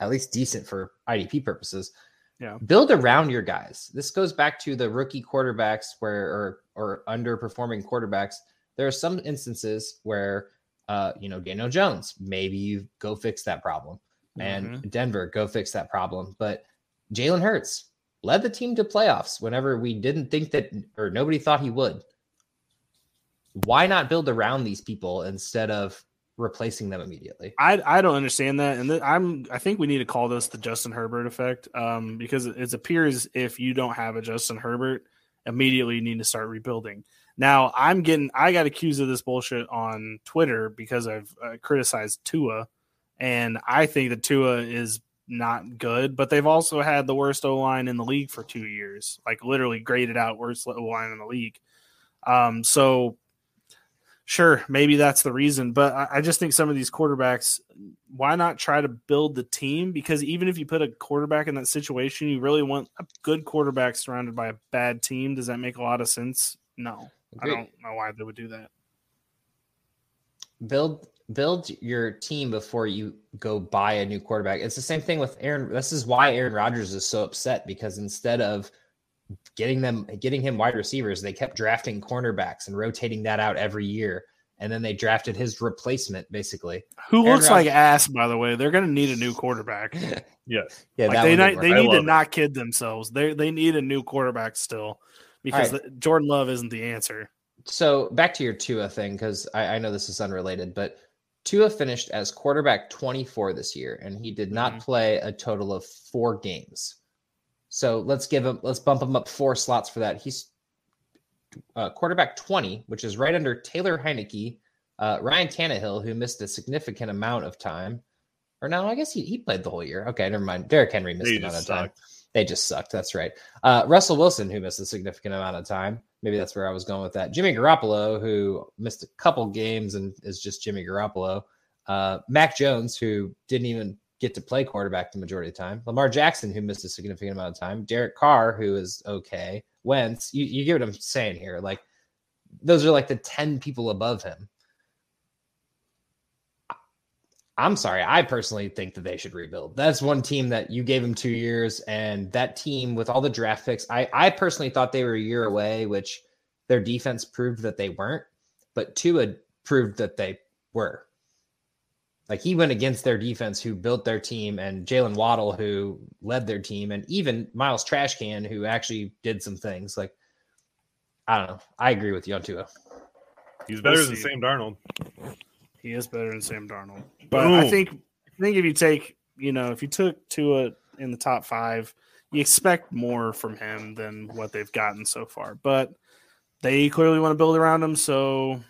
at least decent for I D P purposes. Yeah. Build around your guys. This goes back to the rookie quarterbacks where or, or underperforming quarterbacks. There are some instances where Uh, you know, Daniel Jones, maybe you go fix that problem. And mm-hmm. Denver, go fix that problem. But Jalen Hurts led the team to playoffs whenever we didn't think that, or nobody thought he would. Why not build around these people instead of replacing them immediately? I I don't understand that. And th- I'm I think we need to call this the Justin Herbert effect, um, because it, it appears if you don't have a Justin Herbert, immediately you need to start rebuilding. Now, I'm getting, I got accused of this bullshit on Twitter because I've uh, criticized Tua, and I think that Tua is not good, but they've also had the worst O-line in the league for two years, like literally graded out worst O-line in the league. Um, so, sure, maybe that's the reason, but I, I just think some of these quarterbacks, why not try to build the team? Because even if you put a quarterback in that situation, you really want a good quarterback surrounded by a bad team. Does that make a lot of sense? No. Agreed. I don't know why they would do that. Build build your team before you go buy a new quarterback. It's the same thing with Aaron. This is why Aaron Rodgers is so upset, because instead of getting them getting him wide receivers, they kept drafting cornerbacks and rotating that out every year. And then they drafted his replacement, basically. Who Aaron looks Rodgers. Like ass, by the way. They're going to need a new quarterback. Yes. Yeah, like they not, they need to it. Not kid themselves. They they need a new quarterback still. Because right. the, Jordan Love isn't the answer. So back to your Tua thing, because I, I know this is unrelated, but Tua finished as quarterback twenty-four this year, and he did not mm-hmm. play a total of four games. So let's give him, let's bump him up four slots for that. He's uh, quarterback twenty, which is right under Taylor Heineke, uh, Ryan Tannehill, who missed a significant amount of time. Or no, I guess he, he played the whole year. Okay, never mind. Derrick Henry missed he amount of time. They just sucked. That's right. Uh, Russell Wilson, who missed a significant amount of time. Maybe that's where I was going with that. Jimmy Garoppolo, who missed a couple games and is just Jimmy Garoppolo. Uh, Mac Jones, who didn't even get to play quarterback the majority of the time. Lamar Jackson, who missed a significant amount of time. Derek Carr, who is okay. Wentz, you, you get what I'm saying here. Like, those are like the ten people above him. I'm sorry. I personally think that they should rebuild. That's one team that you gave them two years, and that team with all the draft picks, I, I personally thought they were a year away, which Their defense proved that they weren't, but Tua proved that they were. Like, he went against their defense, who built their team, and Jalen Waddle, who led their team, and even Miles Trashcan, who actually did some things. Like, I don't know. I agree with you on Tua. He's better we'll than Sam Darnold. He is better than Sam Darnold. But Boom. I think, I think if you take, you know, if you took Tua in the top five, you expect more from him than what they've gotten so far. But they clearly want to build around him, so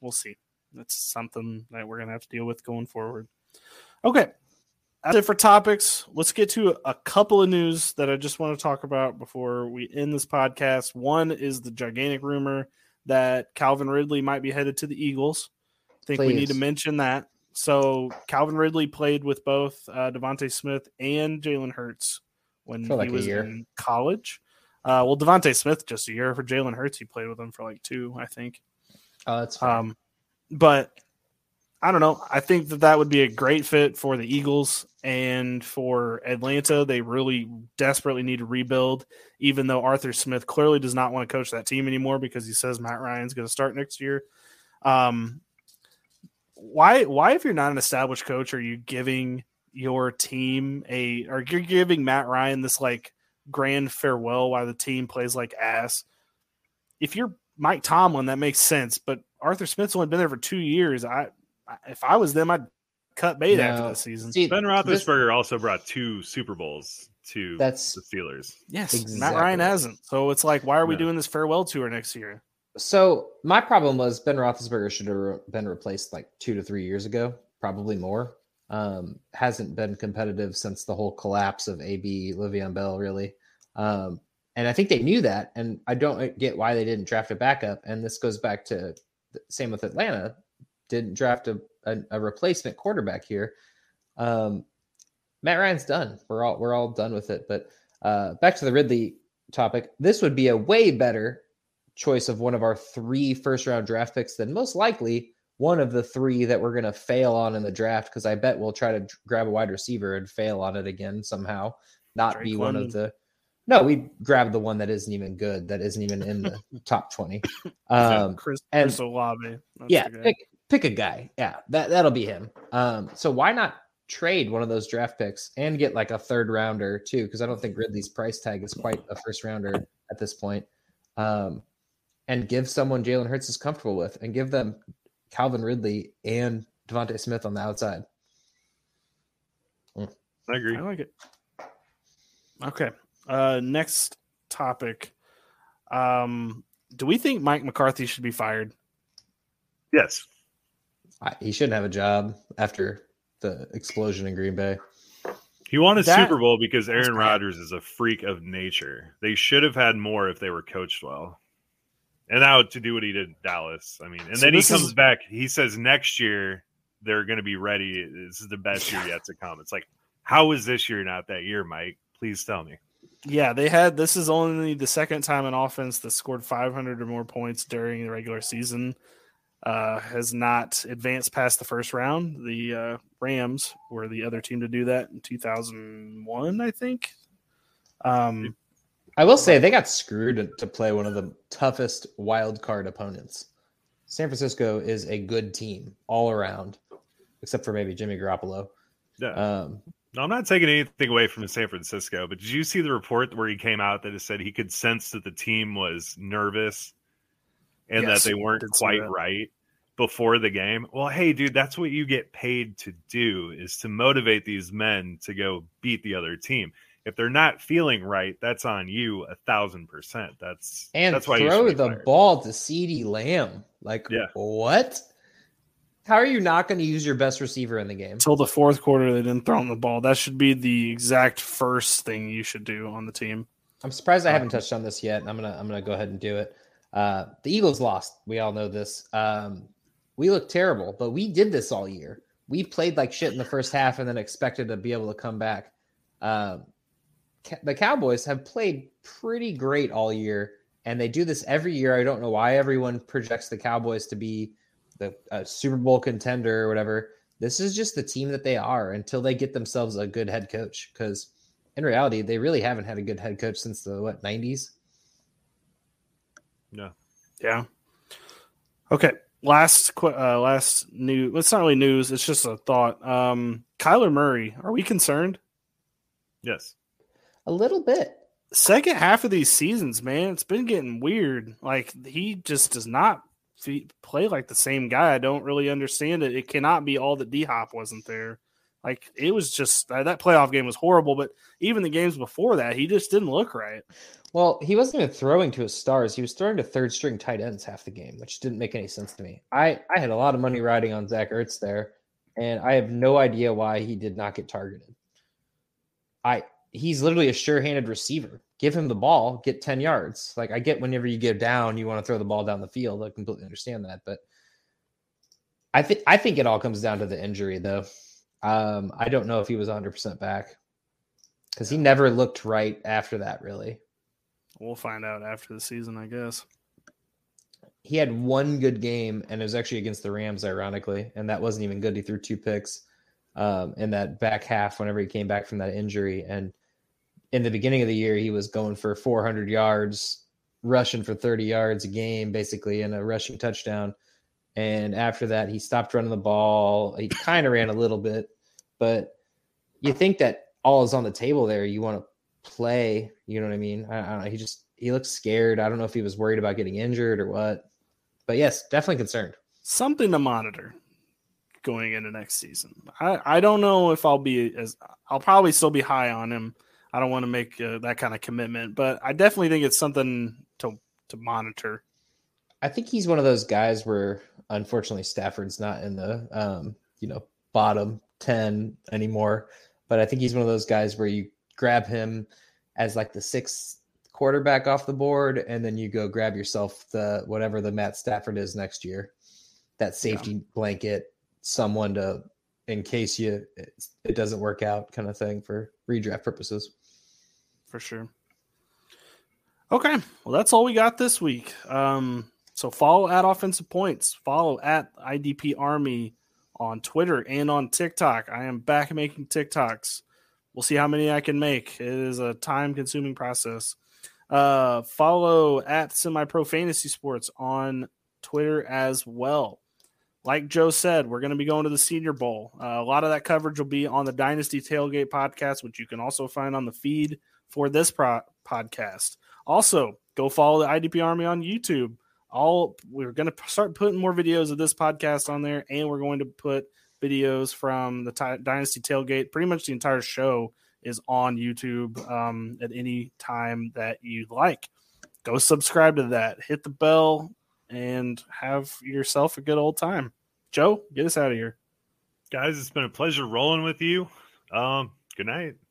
we'll see. That's something that we're going to have to deal with going forward. Okay. That's it for topics. Let's get to a couple of news that I just want to talk about before we end this podcast. One is the gigantic rumor that Calvin Ridley might be headed to the Eagles. I think Please. we need to mention that. So Calvin Ridley played with both uh, DeVonta Smith and Jalen Hurts when like he was in college. Uh, well, DeVonta Smith just a year. For Jalen Hurts, he played with him for like two, I think. Oh, that's fine. Um, But I don't know. I think that that would be a great fit for the Eagles and for Atlanta. They really desperately need to rebuild, even though Arthur Smith clearly does not want to coach that team anymore because he says Matt Ryan's going to start next year. Um, why, why, if you're not an established coach, are you giving your team a, or you're giving Matt Ryan this like grand farewell while the team plays like ass? If you're Mike Tomlin, that makes sense, but Arthur Smith's only been there for two years. I, I if I was them, I'd cut bait no. after the season. See, Ben Roethlisberger this, also brought two Super Bowls to that's, the Steelers. Yes, exactly. Matt Ryan hasn't. So it's like, why are we no. doing this farewell tour next year? So my problem was Ben Roethlisberger should have been replaced like two to three years ago, probably more. Um, hasn't been competitive since the whole collapse of A B, Le'Veon Bell, really. Um, and I think they knew that, and I don't get why they didn't draft a backup. And this goes back to same with Atlanta, didn't draft a, a, a replacement quarterback here. Um, Matt Ryan's done. We're all, we're all done with it. But uh, back to the Ridley topic, this would be a way better choice of one of our three first round draft picks than most likely one of the three that we're going to fail on in the draft. Cause I bet we'll try to grab a wide receiver and fail on it again somehow, not Drake be one London. of the, No, we grabbed the one that isn't even good, that isn't even in the top twenty. Um, Chris, and, Chris Olave. That's yeah, pick, pick a guy. Yeah, that, that'll be him. Um, so why not trade one of those draft picks and get like a third rounder too? Because I don't think Ridley's price tag is quite a first rounder at this point. Um, and give someone Jalen Hurts is comfortable with and give them Calvin Ridley and DeVonta Smith on the outside. Mm. I agree. I like it. Okay. Uh, next topic. Um, do we think Mike McCarthy should be fired? Yes. I, he shouldn't have a job after the explosion in Green Bay. He won a that, Super Bowl because Aaron Rodgers is a freak of nature. They should have had more if they were coached well. And now to do what he did in Dallas. I mean, and so then he comes is, back. He says next year they're going to be ready. This is the best year yet to come. It's like, how is this year not that year, Mike? Please tell me. Yeah, they had. This is only the second time an offense that scored five hundred or more points during the regular season uh, has not advanced past the first round. The uh, Rams were the other team to do that in two thousand one, I think. Um, I will say they got screwed to play one of the toughest wild card opponents. San Francisco is a good team all around, except for maybe Jimmy Garoppolo. Yeah. Um, Now, I'm not taking anything away from San Francisco, but did you see the report where he came out that it said he could sense that the team was nervous and yes, that they weren't quite right before the game? Well, hey, dude, that's what you get paid to do, is to motivate these men to go beat the other team. If they're not feeling right, that's on you a thousand percent. That's and that's why throw you the ball to CeeDee Lamb. Like, yeah. what? How are you not going to use your best receiver in the game? Until the fourth quarter, they didn't throw him the ball. That should be the exact first thing you should do on the team. I'm surprised I haven't touched on this yet. I'm gonna I'm gonna go ahead and do it. Uh, the Eagles lost. We all know this. Um, we looked terrible, but we did this all year. We played like shit in the first half and then expected to be able to come back. Uh, the Cowboys have played pretty great all year, and they do this every year. I don't know why everyone projects the Cowboys to be the uh, Super Bowl contender or whatever. This is just the team that they are until they get themselves a good head coach. Cause in reality, they really haven't had a good head coach since the what nineties. No, Yeah. Okay. Last, uh, last new. It's not really news. It's just a thought. Um, Kyler Murray. Are we concerned? Yes. A little bit. Second half of these seasons, man, it's been getting weird. Like, he just does not fe- play like the same guy. I don't really understand it. It cannot be all that D-Hop wasn't there. Like, it was just uh, – that playoff game was horrible, but even the games before that, he just didn't look right. Well, he wasn't even throwing to his stars. He was throwing to third-string tight ends half the game, which didn't make any sense to me. I, I had a lot of money riding on Zach Ertz there, and I have no idea why he did not get targeted. I – He's literally a sure-handed receiver. Give him the ball, get ten yards. Like, I get whenever you get down, you want to throw the ball down the field. I completely understand that. But I think I think it all comes down to the injury, though. Um, I don't know if he was one hundred percent back because he never looked right after that, really. We'll find out after the season, I guess. He had one good game, and it was actually against the Rams, ironically, and that wasn't even good. He threw two picks um, in that back half whenever he came back from that injury, and in the beginning of the year, he was going for four hundred yards, rushing for thirty yards a game, basically, and a rushing touchdown. And after that, he stopped running the ball. He kind of ran a little bit, but you think that all is on the table there. You want to play, you know what I mean? I, I don't know. He just, he looked scared. I don't know if he was worried about getting injured or what, but yes, definitely concerned. Something to monitor going into next season. I, I don't know if I'll be as, I'll probably still be high on him. I don't want to make uh, that kind of commitment, but I definitely think it's something to to monitor. I think he's one of those guys where, unfortunately, Stafford's not in the um, you know bottom ten anymore, but I think he's one of those guys where you grab him as like the sixth quarterback off the board, and then you go grab yourself the whatever the Matt Stafford is next year, that safety yeah. blanket, someone to in case you it, it doesn't work out kind of thing for redraft purposes. For sure. Okay. Well, that's all we got this week. Um, so follow at Offensive Points. Follow at I D P Army on Twitter and on TikTok. I am back making TikToks. We'll see how many I can make. It is a time-consuming process. Uh, follow at Semi Pro Fantasy Sports on Twitter as well. Like Joe said, we're going to be going to the Senior Bowl. Uh, a lot of that coverage will be on the Dynasty Tailgate podcast, which you can also find on the feed for this pro- podcast. Also, go follow the I D P Army on YouTube. All we're going to start putting more videos of this podcast on there, and we're going to put videos from the t- Dynasty Tailgate. Pretty much the entire show is on YouTube um, at any time that you like. Go subscribe to that. Hit the bell and have yourself a good old time. Joe, get us out of here. Guys, it's been a pleasure rolling with you. Um, good night.